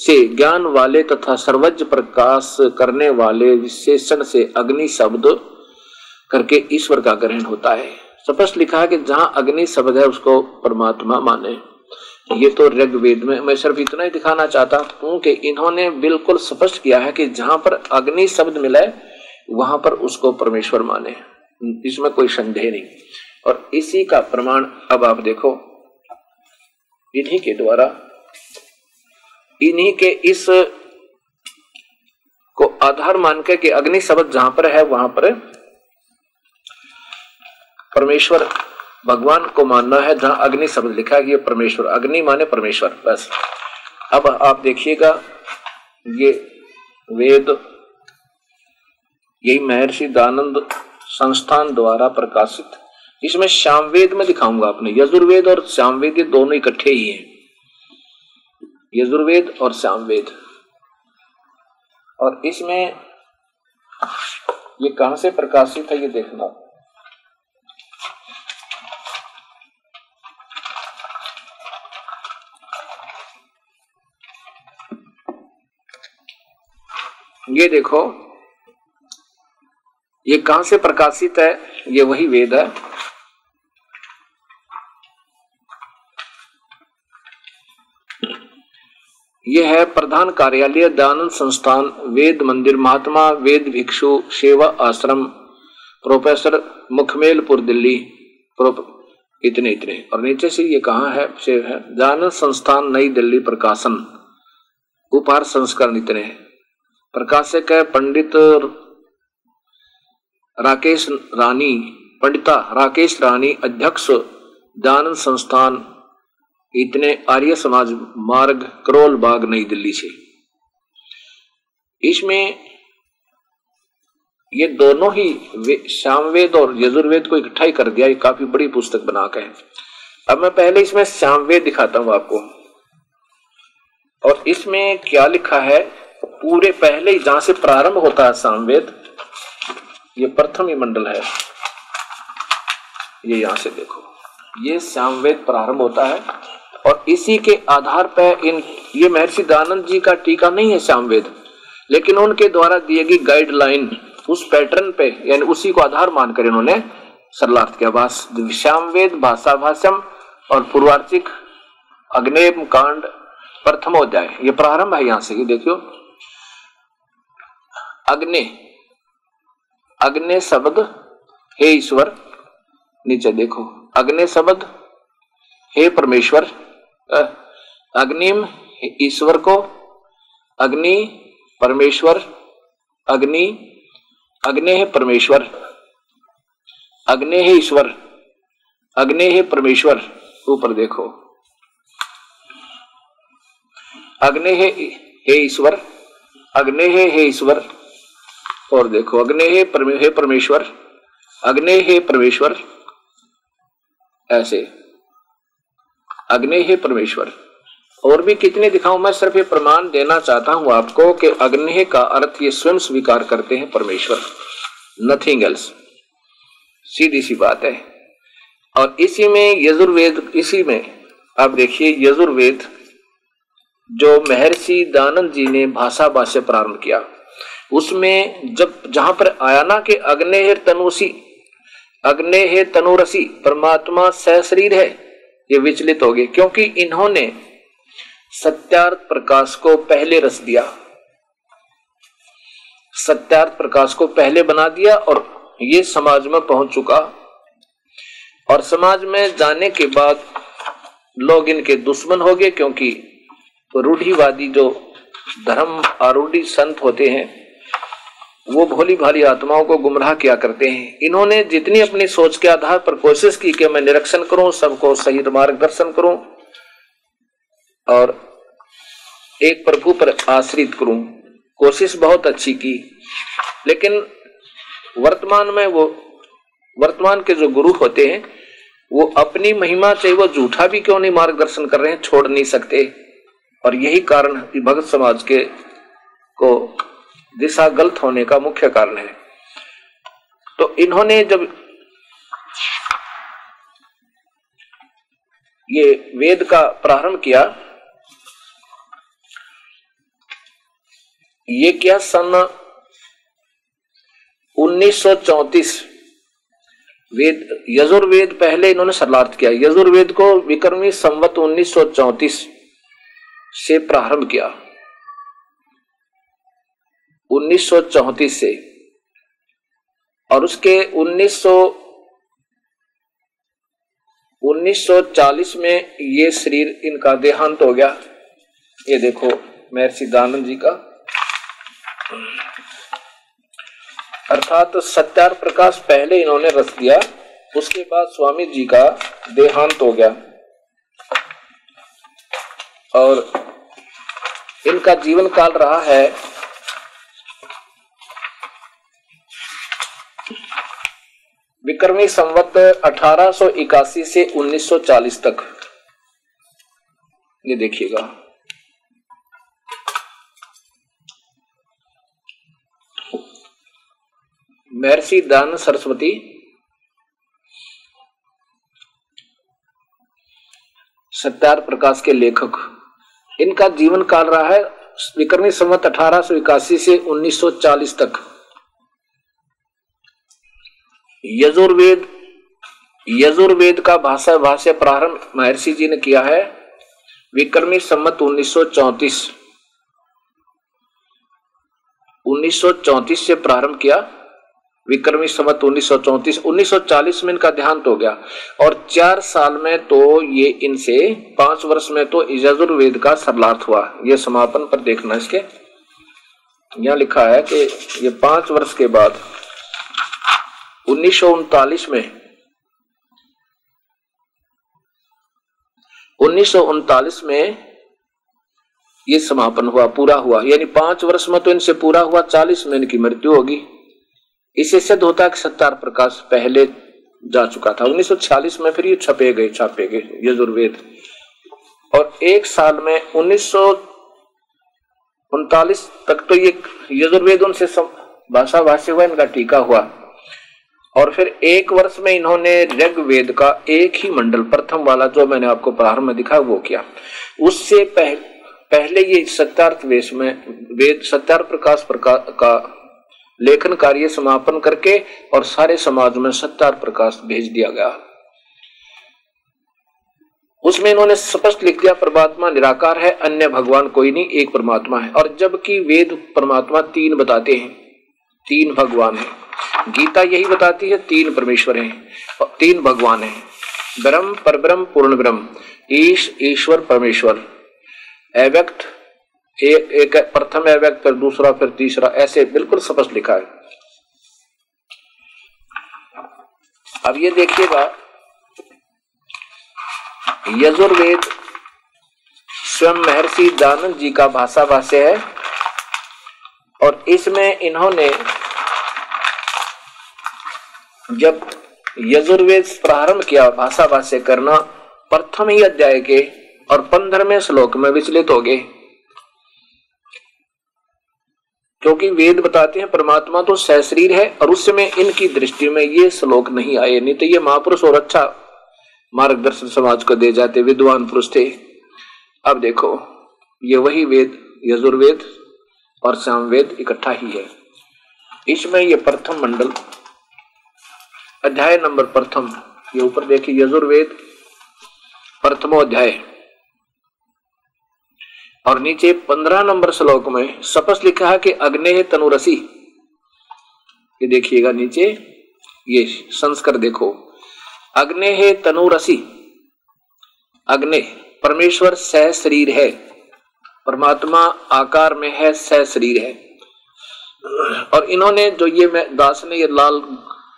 से ज्ञान वाले तथा सर्वज्ञ प्रकाश करने वाले विशेषण से अग्नि शब्द करके ईश्वर का ग्रहण होता है। स्पष्ट लिखा है कि जहां अग्नि शब्द है उसको परमात्मा माने। ये तो ऋग्वेद में, मैं सिर्फ इतना ही दिखाना चाहता हूं कि इन्होंने बिल्कुल स्पष्ट किया है कि जहां पर अग्नि शब्द मिला है वहां पर उसको परमेश्वर माने, इसमें कोई संदेह नहीं। और इसी का प्रमाण अब आप देखो, इन्हीं के द्वारा, इन्हीं के इस को आधार मानकर के अग्नि शब्द जहां पर है वहां पर परमेश्वर भगवान को मानना है। जहां अग्नि शब्द लिखा है ये परमेश्वर, अग्नि माने परमेश्वर, बस। अब आप देखिएगा ये वेद, यही महर्षि दयानंद संस्थान द्वारा प्रकाशित। इसमें सामवेद में दिखाऊंगा आपने, यजुर्वेद और सामवेद ये दोनों इकट्ठे ही हैं, यजुर्वेद और सामवेद। और इसमें ये कहां से प्रकाशित है ये देखना। ये देखो ये कहां से प्रकाशित है, ये वही वेद है। यह है प्रधान कार्यालय दयानंद संस्थान, वेद मंदिर, महात्मा वेद भिक्षु सेवा आश्रम, प्रोफेसर मुखमेलपुर दिल्ली, इतने इतने। और नीचे से ये कहाँ है, शेर है दयानंद संस्थान नई दिल्ली प्रकाशन, उपहार संस्करण इतने। प्रकाशक है पंडित राकेश रानी, पंडिता राकेश रानी, अध्यक्ष दयानंद संस्थान इतने, आर्य समाज मार्ग, करोल बाग, नई दिल्ली से। इसमें ये दोनों ही सामवेद और यजुर्वेद को इकट्ठा ही कर दिया, ये काफी बड़ी पुस्तक बना के। अब मैं पहले इसमें सामवेद दिखाता हूं आपको, और इसमें क्या लिखा है पूरे, पहले ही जहां से प्रारंभ होता है सामवेद, ये प्रथम ही मंडल है, ये यहां से देखो, ये सामवेद प्रारंभ होता है। और इसी के आधार पर ये महर्षि दयानंद जी का टीका नहीं है सामवेद, लेकिन उनके द्वारा दिए गई गाइडलाइन, उस पैटर्न पे यानी उसी को आधार मानकर इन्होंने सरलार्थ के आवास सामवेद भाषा भाषम और पूर्वार्चिक अग्नेम कांड प्रथमोध्याय, ये प्रारंभ है यहाँ से। ये देखियो अग्नि, अग्नि शब्द हे ईश्वर, नीचे देखो अग्नि शब्द हे परमेश्वर, अग्निम ईश्वर को, अग्नि परमेश्वर, अग्नि अग्नि है परमेश्वर, अग्नि है ईश्वर, अग्नि है परमेश्वर। ऊपर देखो अग्नि है ईश्वर, अग्नि है ईश्वर, और देखो अग्नि है परमेश्वर, अग्नि है परमेश्वर, ऐसे अग्नि है परमेश्वर। और भी कितने दिखाऊं, मैं सिर्फ ये प्रमाण देना चाहता हूं आपको कि अग्नि का अर्थ ये स्वयं स्वीकार करते हैं परमेश्वर, नथिंग एल्स, सीधी सी बात है। और इसी में यजुर्वेद, इसी में आप देखिए यजुर्वेद जो महर्षि दयानंद जी ने भाषा भाष्य प्रारंभ किया, उसमें जब जहां पर आया ना कि अग्नि है तनुषी, अग्नि है तनुरसी, परमात्मा सहशरीर है, ये विचलित हो गए, क्योंकि इन्होंने सत्यार्थ प्रकाश को पहले रस दिया, सत्यार्थ प्रकाश को पहले बना दिया, और ये समाज में पहुंच चुका। और समाज में जाने के बाद लोग इनके दुश्मन हो गए, क्योंकि रूढ़िवादी जो धर्म आरूढ़ी संत होते हैं वो भोली भाली आत्माओं को गुमराह किया करते हैं। इन्होंने जितनी अपनी सोच के आधार पर कोशिश की कि मैं निरीक्षण करूं, सबको सही मार्गदर्शन करूं और एक प्रभु पर आश्रित करूं, कोशिश बहुत अच्छी की, लेकिन वर्तमान में वो वर्तमान के जो गुरु होते हैं वो अपनी महिमा चाहे वो झूठा भी क्यों नहीं मार्गदर्शन कर रहे हैं, छोड़ नहीं सकते। और यही कारण भगत समाज के को दिशा गलत होने का मुख्य कारण है। तो इन्होंने जब ये वेद का प्रारंभ किया, ये किया सन 1934। वेद यजुर्वेद पहले इन्होंने सरलार्थ किया, यजुर्वेद को विक्रमी संवत 1934 से प्रारंभ किया, 1934 से, और उसके 1940 में ये शरीर इनका देहांत हो गया। ये देखो महर्षि दयानंद जी का, अर्थात सत्यार्थ प्रकाश पहले इन्होंने रस दिया, उसके बाद स्वामी जी का देहांत हो गया। और इनका जीवन काल रहा है 1881 से 1940 तक। ये देखिएगा महर्षि दयानंद सरस्वती सत्यार्थ प्रकाश के लेखक। इनका जीवन काल रहा है विक्रमी संवत 1881 से 1940 तक। यजुर्वेद का भाष्य प्रारंभ महर्षि जी ने किया है विक्रमी संवत 1934 से प्रारंभ किया। विक्रमी संवत 1934 1940 में इनका देहांत हो गया। और 4 साल में तो ये इनसे 5 वर्ष में तो यजुर्वेद का सरलार्थ हुआ। ये समापन पर देखना इसके यहाँ लिखा है कि ये 5 वर्ष के बाद 1939 में 1939 में ये समापन हुआ, पूरा हुआ। यानी 5 वर्ष में तो इनसे पूरा हुआ, 40 में इनकी मृत्यु होगी। इससे सिद्ध होता है कि सत्यार्थ प्रकाश पहले जा चुका था। 1946 में फिर ये छापे गए यजुर्वेद। और 1 साल में 1939 तक तो ये यजुर्वेद उनसे भाषा हुआ, इनका टीका हुआ। और फिर 1 वर्ष में इन्होंने ऋग्वेद का एक ही मंडल प्रथम वाला जो मैंने आपको प्रारंभ में दिखा वो किया। उससे पहले ये सत्यार्थ वेद सत्यार्थ प्रकाश का लेखन कार्य समापन करके और सारे समाज में सत्यार्थ प्रकाश भेज दिया गया। उसमें इन्होंने स्पष्ट लिख दिया परमात्मा निराकार है, अन्य भगवान कोई नहीं, एक परमात्मा है। और जबकि वेद परमात्मा 3 बताते हैं, 3 भगवान है। गीता यही बताती है 3 परमेश्वर हैं और 3 भगवान हैं। ब्रह्म परब्रह्म पूर्ण ब्रह्म, ईश्वर परमेश्वर, अव्यक्त एक प्रथम अव्यक्त, फिर दूसरा, फिर तीसरा, ऐसे बिल्कुल स्पष्ट लिखा है। अब ये देखिएगा यजुर्वेद स्वयं महर्षि दयानंद जी का भाषा भाष्य है। और इसमें इन्होंने जब यजुर्वेद प्रारंभ किया भाषा भाष्य करना, प्रथम ही अध्याय के और 15वें श्लोक में विचलित हो गए। क्योंकि वेद बताते हैं परमात्मा तो सहशरीर है और उस समय इनकी दृष्टि में ये श्लोक नहीं आए। नहीं तो ये महापुरुष और अच्छा मार्गदर्शन समाज को दे जाते, विद्वान पुरुष थे। अब देखो ये वही वेद यजुर्वेद और सामवेद इकट्ठा ही है। इसमें ये प्रथम मंडल अध्याय नंबर प्रथम, ये ऊपर देखिए यजुर्वेद प्रथमो अध्याय और नीचे 15 नंबर श्लोक में स्पष्ट लिखा है कि अग्नेय तनुरसी। ये देखिएगा नीचे ये संस्कृत देखो, अग्नेय तनुरसी, अग्नि परमेश्वर सह शरीर है, परमात्मा आकार में है, सह शरीर है। और इन्होंने जो ये दास ने ये लाल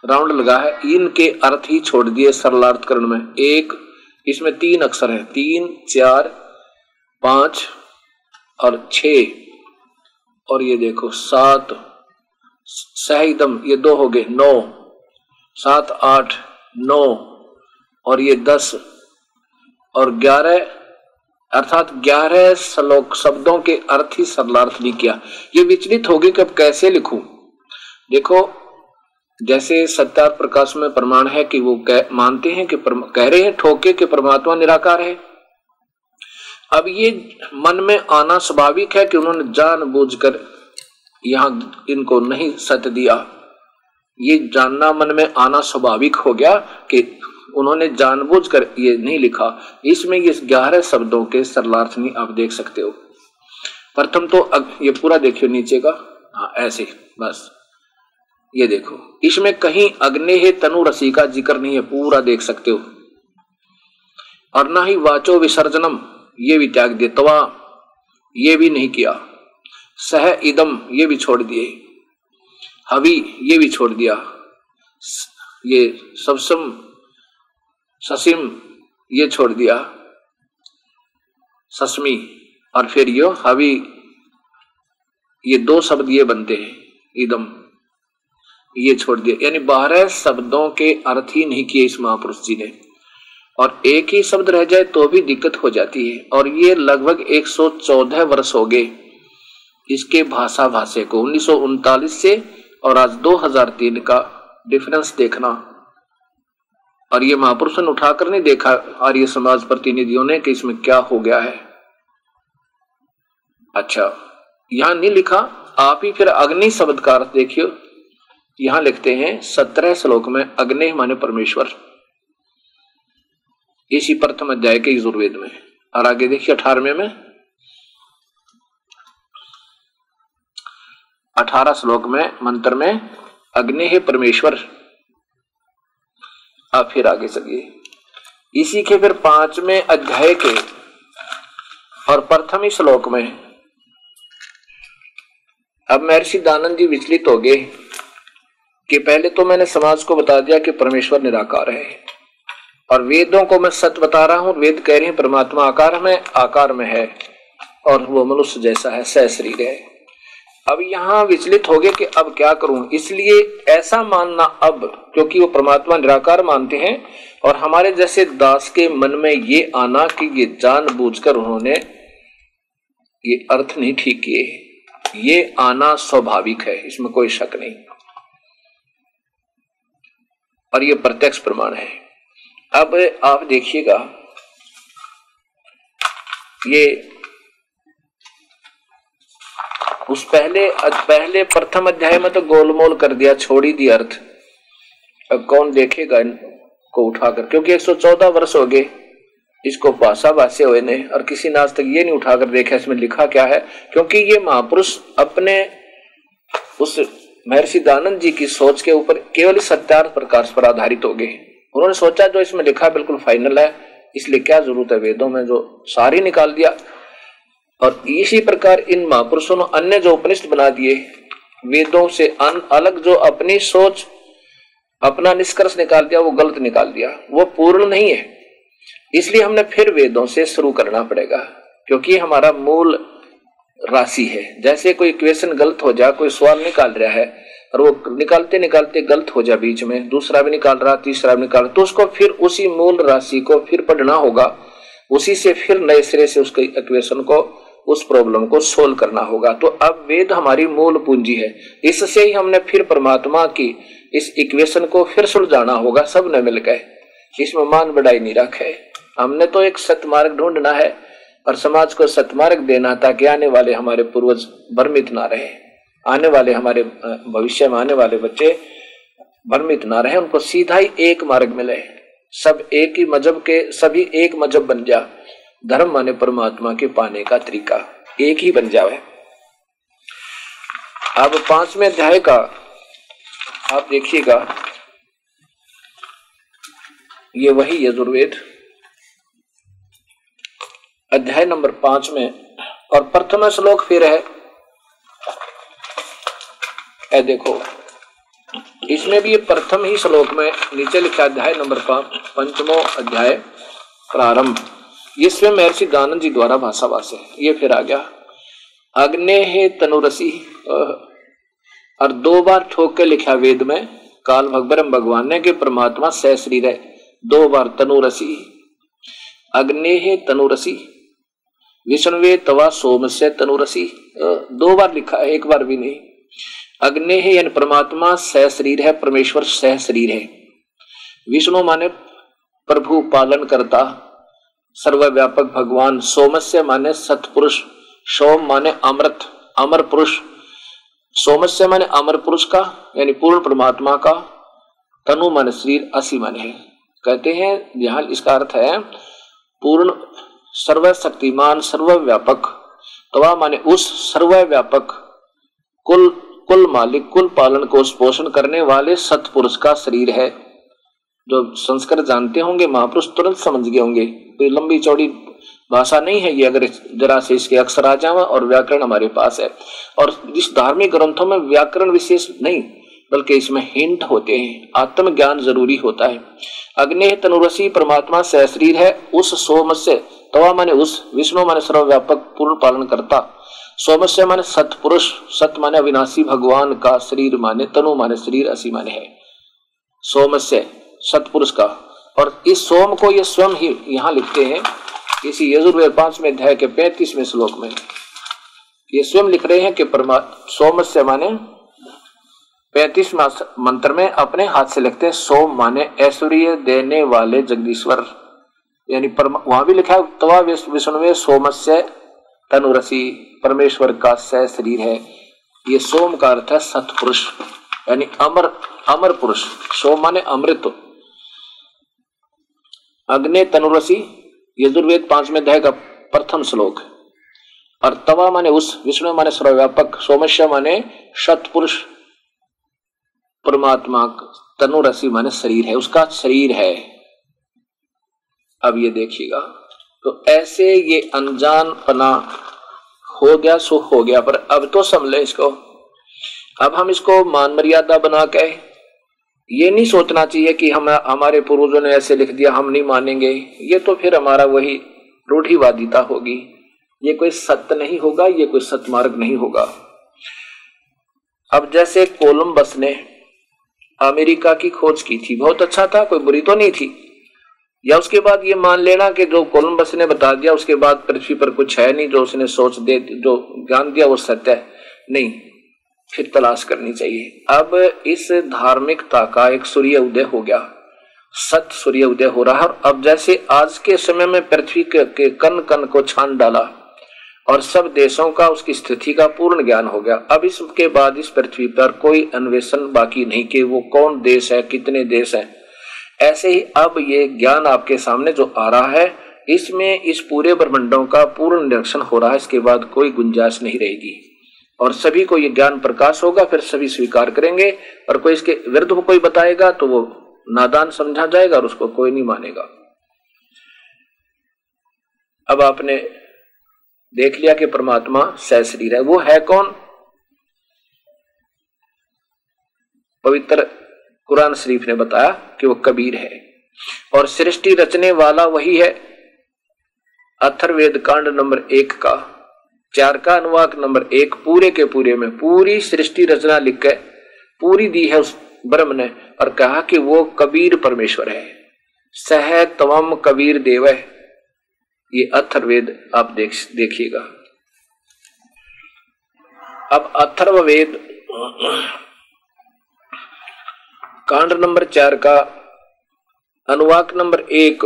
राउंड लगा है, इनके अर्थ ही छोड़ दिए सरलार्थकरण में। एक इसमें 3 अक्षर है, 3, 4, 5 और 6 और ये देखो 7 सहिदम, ये 2 हो गए 9, 7, 8, 9 और ये 10 और 11, अर्थात 11 श्लोक शब्दों के अर्थ ही सरलार्थ नहीं किया। ये विचलित हो गए कि अब कैसे लिखूं। देखो जैसे सत्यार्थ प्रकाश में प्रमाण है कि वो मानते हैं कि कह रहे हैं ठोके कि परमात्मा निराकार है। अब ये मन में आना स्वाभाविक है कि उन्होंने जानबूझकर यहाँ इनको नहीं सत्य दिया। ये जानना मन में आना स्वाभाविक हो गया कि उन्होंने जानबूझकर ये नहीं लिखा। इसमें ये 11 शब्दों के सरलार्थ नहीं आप देख सकते हो। प्रथम तो ये पूरा देखियो नीचे का, हाँ ऐसे बस ये देखो, इसमें कहीं अग्नेय तनुरसी का जिक्र नहीं है, पूरा देख सकते हो। और ना ही वाचो विसर्जनम, ये भी त्याग दिए, तवा ये भी नहीं किया, सह इदम ये भी छोड़ दिए, हवि ये भी छोड़ दिया, ये सबसम ससिम ये छोड़ दिया, सस्मी। और फिर यो हवि ये 2 शब्द ये बनते हैं, इदम ये छोड़ दिया। यानी 12 शब्दों के अर्थ ही नहीं किए इस महापुरुष जी ने। और एक ही शब्द रह जाए तो भी दिक्कत हो जाती है। और ये लगभग 114 वर्ष हो गए इसके भाषा भाषे को, 1939 से और आज 2003 का डिफरेंस देखना। और ये महापुरुषों ने उठाकर नहीं देखा आर्य समाज प्रतिनिधियों ने कि इसमें क्या हो गया है। अच्छा, यहां नहीं लिखा, आप ही फिर अग्नि शब्द का अर्थ देखियो। यहां लिखते हैं 17 श्लोक में अग्नि माने परमेश्वर, इसी प्रथम अध्याय के यजुर्वेद में। और आगे देखिए 18वें में 18 श्लोक में मंत्र में अग्नि है परमेश्वर। आप फिर आगे चलिए, इसी के फिर 5वें अध्याय के और प्रथम ही श्लोक में। अब महर्षि दयानंद जी विचलित हो गए कि पहले तो मैंने समाज को बता दिया कि परमेश्वर निराकार है, और वेदों को मैं सत्य बता रहा हूं। वेद कह रहे हैं परमात्मा आकार में है और वो मनुष्य जैसा है, सहशरीर है। अब यहाँ विचलित हो गए कि अब क्या करूं। इसलिए ऐसा मानना अब, क्योंकि वो परमात्मा निराकार मानते हैं, और हमारे जैसे दास के मन में ये आना कि ये जानबूझकर उन्होंने ये अर्थ नहीं ठीक किए, ये आना स्वाभाविक है, इसमें कोई शक नहीं। और ये प्रत्यक्ष प्रमाण है। अब आप देखिएगा ये उस पहले प्रथम अध्याय में तो गोलमोल कर दिया, छोड़ ही दिया अर्थ। अब कौन देखेगा इनको उठाकर, क्योंकि 114 वर्ष हो गए इसको भाषा भाषे हुए ने, और किसी ने आज तक ये नहीं उठाकर देखा इसमें लिखा क्या है। क्योंकि ये महापुरुष अपने उस महर्षि दयानंद जी की सोच के ऊपर केवल सत्यार्थ प्रकाश पर आधारित हो गए। उन्होंने सोचा जो इसमें लिखा बिल्कुल फाइनल है, इसलिए क्या जरूरत है वेदों में, जो सारी निकाल दिया। और इसी प्रकार इन महापुरुषों ने अन्य जो उपनिषद बना दिए, वेदों से अलग जो अपनी सोच अपना निष्कर्ष निकाल दिया, वो गलत निकाल दिया, वो पूर्ण नहीं है। इसलिए हमने फिर वेदों से शुरू करना पड़ेगा, क्योंकि हमारा मूल राशि है। जैसे कोई क्वेश्चन गलत हो जाए, कोई सवाल निकाल रहा है और वो निकालते निकालते गलत हो जाए, बीच में दूसरा भी निकाल रहा, तीसरा भी निकाल रहा, तो उसको फिर उसी मूल राशि को फिर पढ़ना होगा, उसी से फिर नए सिरे से उसके इक्वेशन को, उस प्रॉब्लम को सोल्व करना होगा। तो अब वेद हमारी मूल पूंजी है, इससे ही हमने फिर परमात्मा की इस इक्वेशन को फिर सुलझाना होगा, सब ने मिलकर। इसमें मान बढ़ाई नहीं रखे, हमने तो एक सतमार्ग ढूंढना है और समाज को सतमार्ग देना, ताकि आने वाले हमारे पूर्वज भ्रमित ना रहे, आने वाले हमारे भविष्य में आने वाले बच्चे भ्रमित ना रहे, उनको सीधा ही एक मार्ग मिले, सब एक ही मजहब के, सभी एक मजहब बन जा। धर्म माने परमात्मा के पाने का तरीका एक ही बन जावे। अब 5वें अध्याय का आप देखिएगा, ये वही यजुर्वेद अध्याय नंबर 5 में और प्रथम श्लोक फिर है। ए देखो, इसमें भी ये प्रथम ही श्लोक में नीचे लिखा अध्याय नंबर 5, पंचमो अध्याय प्रारंभ। इसमें महर्षि दयानंद जी द्वारा भाषाभाष है। ये फिर आ गया अग्ने है तनुरसी, और 2 बार ठोक के लिखा वेद में काल भगवरम भगवान ने कि परमात्मा सहशरीर है। 2 बार तनुरसी, अग्ने है तनुरसी विष्णुवे तवा सोम से तनुरसी, 2 बार लिखा है, एक बार भी नहीं। अग्ने है यानी परमात्मा सहशरीर है, परमेश्वर सहशरीर है। विष्णु माने प्रभु पालन करता सर्वव्यापक भगवान, सोमस्य माने सतपुरुष, सोम माने अमृत अमर पुरुष, सोमस्य माने अमर पुरुष का यानी पूर्ण परमात्मा का, तनु माने शरीर, असी माने है। कहते हैं यहाँ इसका अर्थ है पूर्ण सर्वशक्तिमान सर्वव्यापक, तवा माने उस सर्वव्यापक कुल मालिक कुल पालन कोष पोषण करने वाले सतपुरुष का शरीर है। जो संस्कृत जानते होंगे महापुरुष तुरंत समझ गए होंगे, कोई लंबी चौड़ी भाषा नहीं है ये। अगर जरा से इसके अक्षर आ जावा, और व्याकरण हमारे पास है, और इस धार्मिक ग्रंथों में व्याकरण विशेष नहीं बल्कि इसमें हिंट होते हैं, आत्मज्ञान जरूरी होता है। अग्नि तनुरसी परमात्मा सहशरीर है, उस सोमस्य तवा माने उस, विष्णु माने सर्वव्यापक पूर्ण पालन करता, सोमस्य माने सतपुरुष, सत माने अविनाशी भगवान का, शरीर माने तनु माने शरीर, असी माने है, सोमस्य सतपुरुष का। और इस सोम को ये स्वयं ही यहाँ लिखते हैं इसी यजुर्वेद 5वें अध्याय के 35वें श्लोक में। ये स्वयं लिख रहे हैं कि सोमस्य माने 35वां मंत्र में अपने हाथ से लिखते हैं सोम माने ऐश्वर्य देने वाले जगदीश्वर, यानी वहां भी लिखा है तवा विष्णुवे सोमस्य तनुरसी, परमेश्वर का सह शरीर है। ये सोम का अर्थ है सतपुरुष यानी अमर पुरुष। सोम माने अमृत। अग्नि तनुरसी यजुर्वेद 5वें अध्याय का प्रथम श्लोक। और तवा माने उस, विष्णु माने सर्वव्यापक, सोमस्य माने सतपुरुष परमात्मा, तनुरसी माने शरीर है, उसका शरीर है। अब ये देखिएगा तो ऐसे ये अनजान पना हो गया सो हो गया, पर अब तो समझे इसको। अब हम इसको मान मर्यादा बना के ये नहीं सोचना चाहिए कि हम हमारे पूर्वजों ने ऐसे लिख दिया हम नहीं मानेंगे, ये तो फिर हमारा वही रूढ़िवादिता होगी। ये कोई सत्य नहीं होगा, ये कोई सतमार्ग नहीं होगा। अब जैसे कोलम्बस ने अमेरिका की खोज की थी, बहुत अच्छा था, कोई बुरी तो नहीं थी, या उसके बाद ये मान लेना कि जो कोलम्बस ने बता दिया उसके बाद पृथ्वी पर कुछ है नहीं, जो उसने सोच दे जो ज्ञान दिया वो सत्य है, नहीं, फिर तलाश करनी चाहिए। अब इस धार्मिकता का एक सूर्य उदय हो गया, सत सूर्य उदय हो रहा है। अब जैसे आज के समय में पृथ्वी के कण कण को छान डाला और सब देशों का उसकी स्थिति का पूर्ण ज्ञान हो गया। अब इसके बाद इस पृथ्वी पर कोई अन्वेषण बाकी नहीं कि वो कौन देश है, कितने देश हैं। ऐसे ही अब ये ज्ञान आपके सामने जो आ रहा है, इसमें इस पूरे ब्रह्मांडों का पूर्ण निरीक्षण हो रहा है। इसके बाद कोई गुंजाइश नहीं रहेगी और सभी को ये ज्ञान प्रकाश होगा, फिर सभी स्वीकार करेंगे। और कोई इसके विरुद्ध कोई बताएगा तो वो नादान समझा जाएगा और उसको कोई नहीं मानेगा। अब आपने देख लिया कि परमात्मा सह शरीर है। वो है कौन? पवित्र कुरान शरीफ ने बताया कि वो कबीर है और सृष्टि रचने वाला वही है। अथर्ववेद कांड नंबर 1 का 4 का अनुवाक नंबर 1 पूरे के पूरे में पूरी सृष्टि रचना लिख के पूरी दी है उस ब्रह्म ने और कहा कि वो कबीर परमेश्वर है। सह तवम कबीर देव है। ये अथर्ववेद आप देखिएगा। अब अथर्ववेद कांड नंबर 4 का अनुवाक नंबर 1,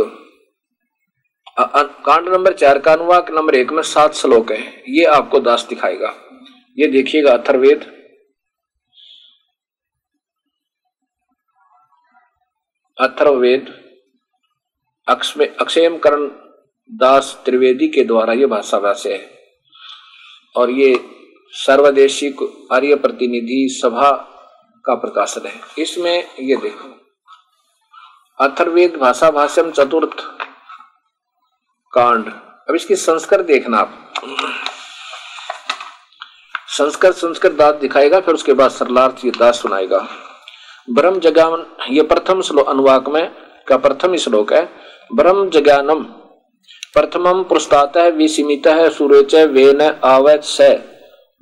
कांड नंबर 4 का अनुवाक नंबर 1 में 7 श्लोक है। ये आपको दास दिखाएगा। ये देखिएगा अथर्ववेद अक्षयम करण दास त्रिवेदी के द्वारा ये भाषा वास्य है और ये सर्वदेशी आर्य प्रतिनिधि सभा का प्रकाशन है। इसमें ये देखो अथर्ववेद भाषा भाष्यम चतुर्थ कांड। अब इसकी संस्कृत देखना आप, संस्कृत दास दिखाएगा, फिर उसके बाद सरलार्थ ये दास सुनाएगा। ब्रह्म जगान ये प्रथम श्लोक अनुवाक में का प्रथम श्लोक है। ब्रह्म जगानम प्रथमम पुरुषात विसीमित सूर्यच वेन आवच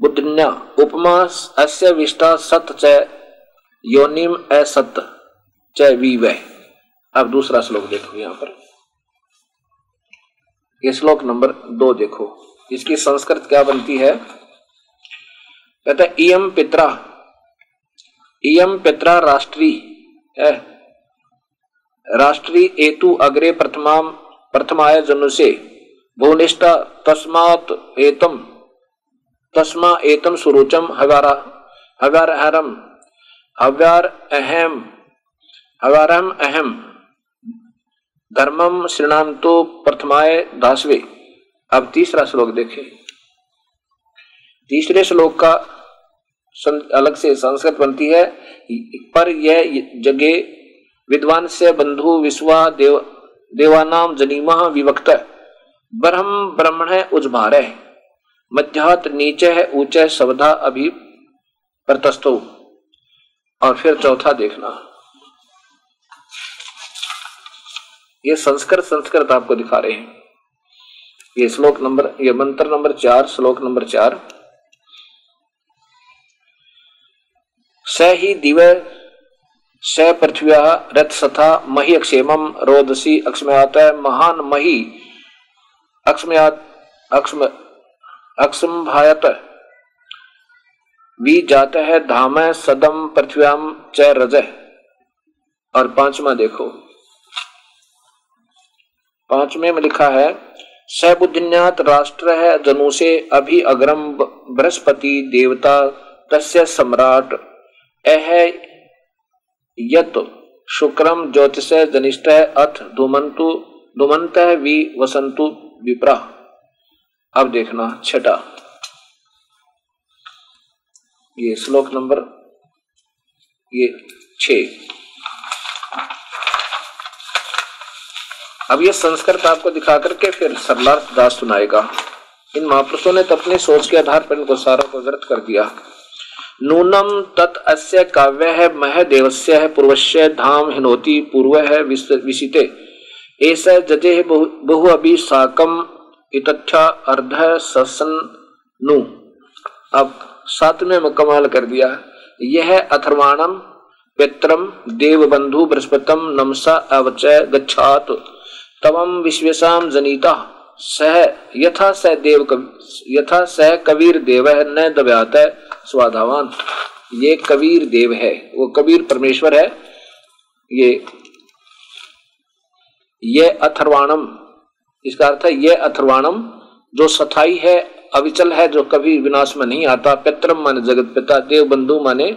बुद्धिन्या उपमा अस्य विष्टा सत च योनिम असत च विवै। अब दूसरा श्लोक देखो, यहाँ पर ये श्लोक नंबर 2 देखो, इसकी संस्कृत क्या बनती है। कहता है इयम पित्रा राष्ट्री है राष्ट्री एतु अग्रे प्रथमाय जनुषे भुवनिष्ठा तस्मा एतम सुरुचम हव्यार अहम धर्मम श्रीणाम तो प्रथमाय दासवे। अब तीसरा श्लोक देखें। तीसरे श्लोक का अलग से संस्कृत बनती है। पर यह जगे विद्वान से बंधु विश्वा देवानाम जनीमा विवक्त ब्रह्म ब्रह्मण उज्भारे मध्यात नीचे है ऊंचे शब्दा अभी प्रतस्तो। और फिर चौथा देखना, ये संस्कृत आपको दिखा रहे हैं। ये श्लोक नंबर, ये मंत्र नंबर 4 श्लोक नंबर 4। स ही दिव स पृथ्व्या रथसथा मही अक्षेमम रोदसी अक्षमयात महान मही अक्षमयात अक्षम अक्षम्भायत भी जाता है धामय सदम पृथ्व्याम च रजः। और पांचवा देखो, पांचवें में लिखा है सबुद्धिन्यात राष्ट्र है जनुषे अभि अग्रम बृहस्पति देवता तस्य सम्राट अह यत शुक्रम ज्योतिष जनिष्ठ अथ धुमंतु धुमंत वि वसंतु विप्रा। अब देखना छठा, ये श्लोक नंबर ये 6। अब ये संस्कृत आपको दिखा करके फिर सरलार्थ दास सुनाएगा। इन महापुरुषों ने अपनी सोच के आधार पर इनको सारा को व्यर्थ कर दिया। नूनम तत् अस्य काव्य है मह देवस्य है पूर्वस्य धाम हिनोति पूर्व है विसिते एस जजे बहु अभी साकम इतथ्या अर्ध ससन नु। अब 7 में मुकम्मल कर दिया। यह अथर्वाणम पित्रम देवबंधु बृहस्पतम नमसा अवचय गच्छात तवम विश्वेशाम जनिता सह यथा स देव यथा सह कबीर देव न दव्यात स्वाधावान। ये कबीर देव है, वो कबीर परमेश्वर है। ये अथर्वाणम, इसका अर्थ है ये अथर्वाणम जो सथाई है, अविचल है, जो कभी विनाश में नहीं आता। पितरम माने जगत पिता, देव बंधु माने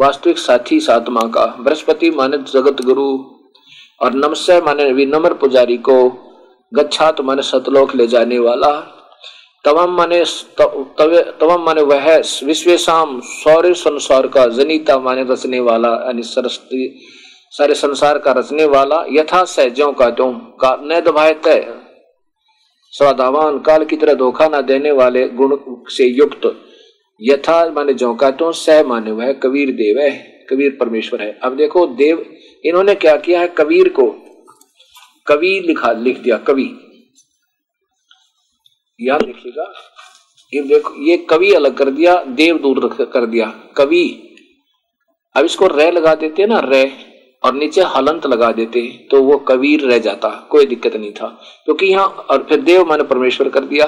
वास्तविक साथी सात्मा का, बृहस्पति माने जगत गुरु, और नमस्य माने विनम्र पुजारी को, गच्छात माने सतलोक ले जाने वाला, तवम माने वह विश्वेशाम सौर्य संसार का, जनिता माने रचने वाला, यानी सरस्वती सारे संसार का रचने वाला, यथा सहजों का त्यों का न दबायत स्वाधावान काल की तरह धोखा न देने वाले गुण से युक्त, यथा माने ज्यों का त्यों, सह माने वह कबीर देव है, कबीर परमेश्वर है। अब देखो देव, इन्होंने क्या किया है, कबीर को कवि लिख दिया। कवि याद लिखिएगा, ये देखो ये कवि अलग कर दिया, देव दूर कर दिया, कवि। अब इसको रे लगा देते हैं ना, रे, और नीचे हलंत लगा देते तो वो कबीर रह जाता, कोई दिक्कत नहीं था, क्योंकि यहाँ। और फिर देव माने परमेश्वर कर दिया,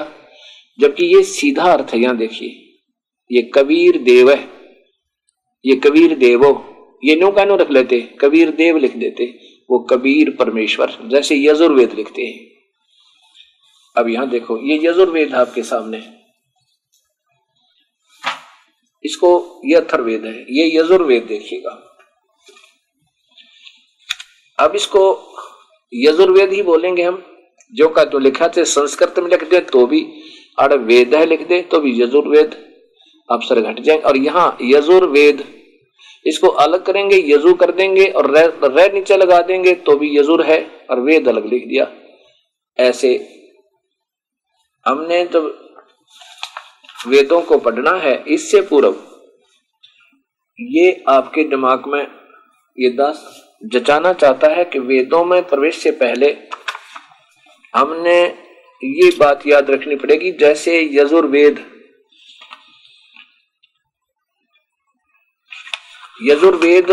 जबकि ये सीधा अर्थ है। यहाँ देखिए ये कबीर देव है, ये कबीर देवो, ये नो का नो रख लेते, कबीर देव लिख देते, वो कबीर परमेश्वर, जैसे यजुर्वेद लिखते हैं। अब यहां देखो ये यजुर्वेद आपके सामने, इसको ये अथर्ववेद है, ये यजुर्वेद देखिएगा। अब इसको यजुर्वेद ही बोलेंगे हम, जो का तो लिखा थे संस्कृत में लिख दे तो भी आड़ वेद है, लिख दे तो भी यजुर्वेद, आप सर घट जाएंगे। और यहाँ यजुर्वेद, इसको अलग करेंगे, यजु कर देंगे, और रे नीचे लगा देंगे तो भी यजुर है, और वेद अलग लिख दिया। ऐसे हमने जब वेदों को पढ़ना है, इससे पूर्व ये आपके दिमाग में ये दास जचाना चाहता है कि वेदों में प्रवेश से पहले हमने ये बात याद रखनी पड़ेगी। जैसे यजुर्वेद, यजुर्वेद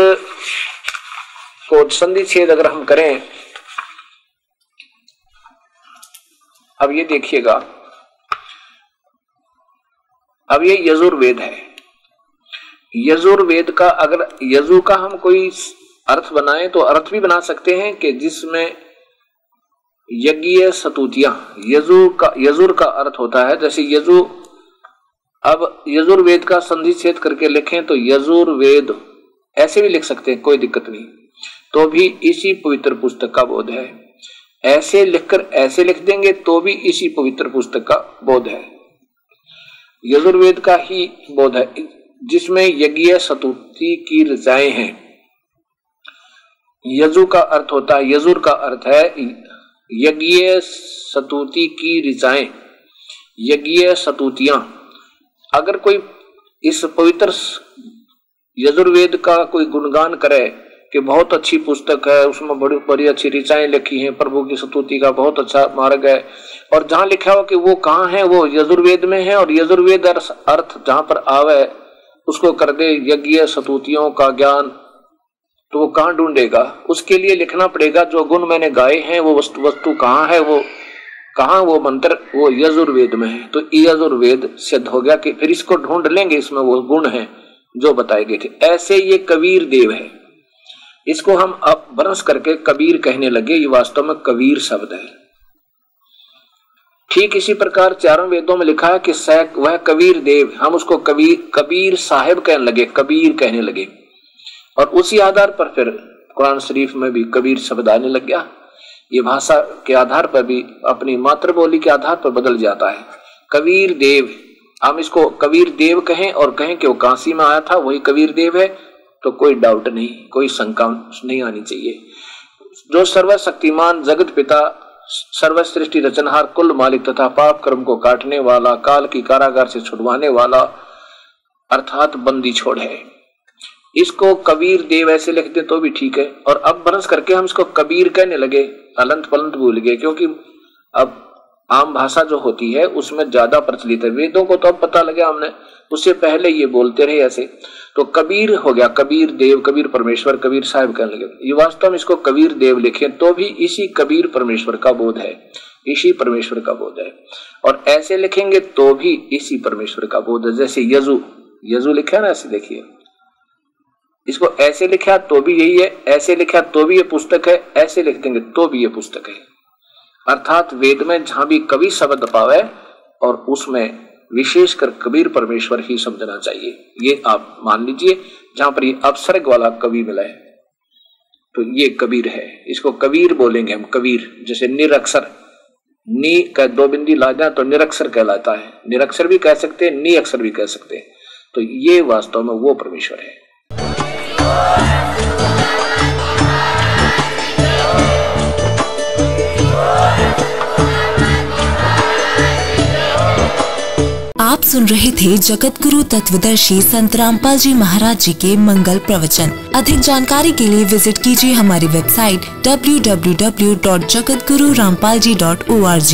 को संधि छेद अगर हम करें, अब ये देखिएगा, अब ये यजुर्वेद है। यजुर्वेद का अगर यजु का हम कोई अर्थ बनाए तो अर्थ भी बना सकते हैं कि जिसमें यज्ञ सतुतियां, यजुर का अर्थ होता है। जैसे यजु, अब यजुर्वेद का संधि छेद करके लिखें तो यजुर्वेद, ऐसे भी लिख सकते हैं, कोई दिक्कत नहीं, तो भी इसी पवित्र पुस्तक का बोध है। ऐसे लिखकर ऐसे लिख देंगे तो भी इसी पवित्र पुस्तक का बोध है, यजुर्वेद का ही बोध है, जिसमें यज्ञ सतुति की रजाएं हैं। यजु का अर्थ होता है, यजुर का अर्थ है यज्ञ सतुति की रजाएं, यज्ञ सतुतियां। अगर कोई इस पवित्र यजुर्वेद का कोई गुणगान करे कि बहुत अच्छी पुस्तक है, उसमें बड़ी बड़ी अच्छी ऋचाएं लिखी हैं, प्रभु की स्तुति का बहुत अच्छा मार्ग है, और जहां लिखा हो कि वो कहाँ है, वो यजुर्वेद में है, और यजुर्वेद अर्थ जहां पर आवे उसको कर दे यज्ञ स्तुतियों का ज्ञान, तो वो कहाँ ढूंढेगा। उसके लिए लिखना पड़ेगा जो गुण मैंने गाए हैं वो वस्तु कहाँ है, वो कहाँ, वो मंत्र वो यजुर्वेद में है। तो यजुर्वेद सिद्ध हो गया कि फिर इसको ढूंढ लेंगे, इसमें वो गुण है, जो बताए गए थे। ऐसे ये कबीर देव है, इसको हम अब बरस करके कबीर कहने लगे, ये वास्तव में कबीर शब्द है। ठीक इसी प्रकार चारों वेदों में लिखा है कि वह कबीर देव, हम उसको कबीर कबीर साहिब कहने लगे और उसी आधार पर फिर कुरान शरीफ में भी कबीर शब्द आने लग गया। ये भाषा के आधार पर भी, अपनी मातृबोली के आधार पर बदल जाता है। कबीर देव, हम इसको कबीर देव कहें और कहें कि वो काशी में आया था, वही कबीर देव है, तो कोई डाउट नहीं, कोई शंका नहीं आनी चाहिए। जो सर्वशक्तिमान जगत पिता, सर्वसृष्टि रचनहार, कुल मालिक तथा पाप कर्म को काटने वाला, काल की कारागार से छुड़वाने वाला, अर्थात बंदी छोड़ है। इसको कबीर देव ऐसे लिखते तो भी ठीक है, और अब बरस करके हम इसको कबीर कहने लगे, अलंत पलंत भूल गए, क्योंकि अब आम भाषा जो होती है उसमें ज्यादा प्रचलित है। वेदों को तो अब पता लगा हमने, उससे पहले ये बोलते रहे ऐसे, तो कबीर हो गया, कबीर देव, कबीर परमेश्वर, कबीर साहिब कहने लगे। ये वास्तव में इसको कबीर देव लिखे तो भी इसी कबीर परमेश्वर का बोध है, इसी परमेश्वर का बोध है, और ऐसे लिखेंगे तो भी इसी परमेश्वर का बोध है। जैसे यजु लिखा ना, ऐसे देखिए, इसको ऐसे लिखा तो भी यही है, ऐसे लिखा तो भी ये पुस्तक है, ऐसे लिख देंगे तो भी ये पुस्तक है। अर्थात वेद में जहां भी कवि शब्द पावे और उसमें विशेषकर कबीर परमेश्वर ही समझना चाहिए, ये आप मान लीजिए। जहां पर ये अपसर्ग वाला कवि मिला है तो ये कबीर है, इसको कबीर बोलेंगे हम, कबीर। जैसे निरक्षर, नी का दो बिंदी ला जाए तो निरक्षर कहलाता है, निरक्षर भी कह सकते हैं, नी अक्षर भी कह सकते हैं। तो ये वास्तव में वो परमेश्वर है। आप सुन रहे थे जगत गुरु तत्वदर्शी संत रामपाल जी महाराज जी के मंगल प्रवचन। अधिक जानकारी के लिए विजिट कीजिए हमारी वेबसाइट www.jagatgururamapalji.org।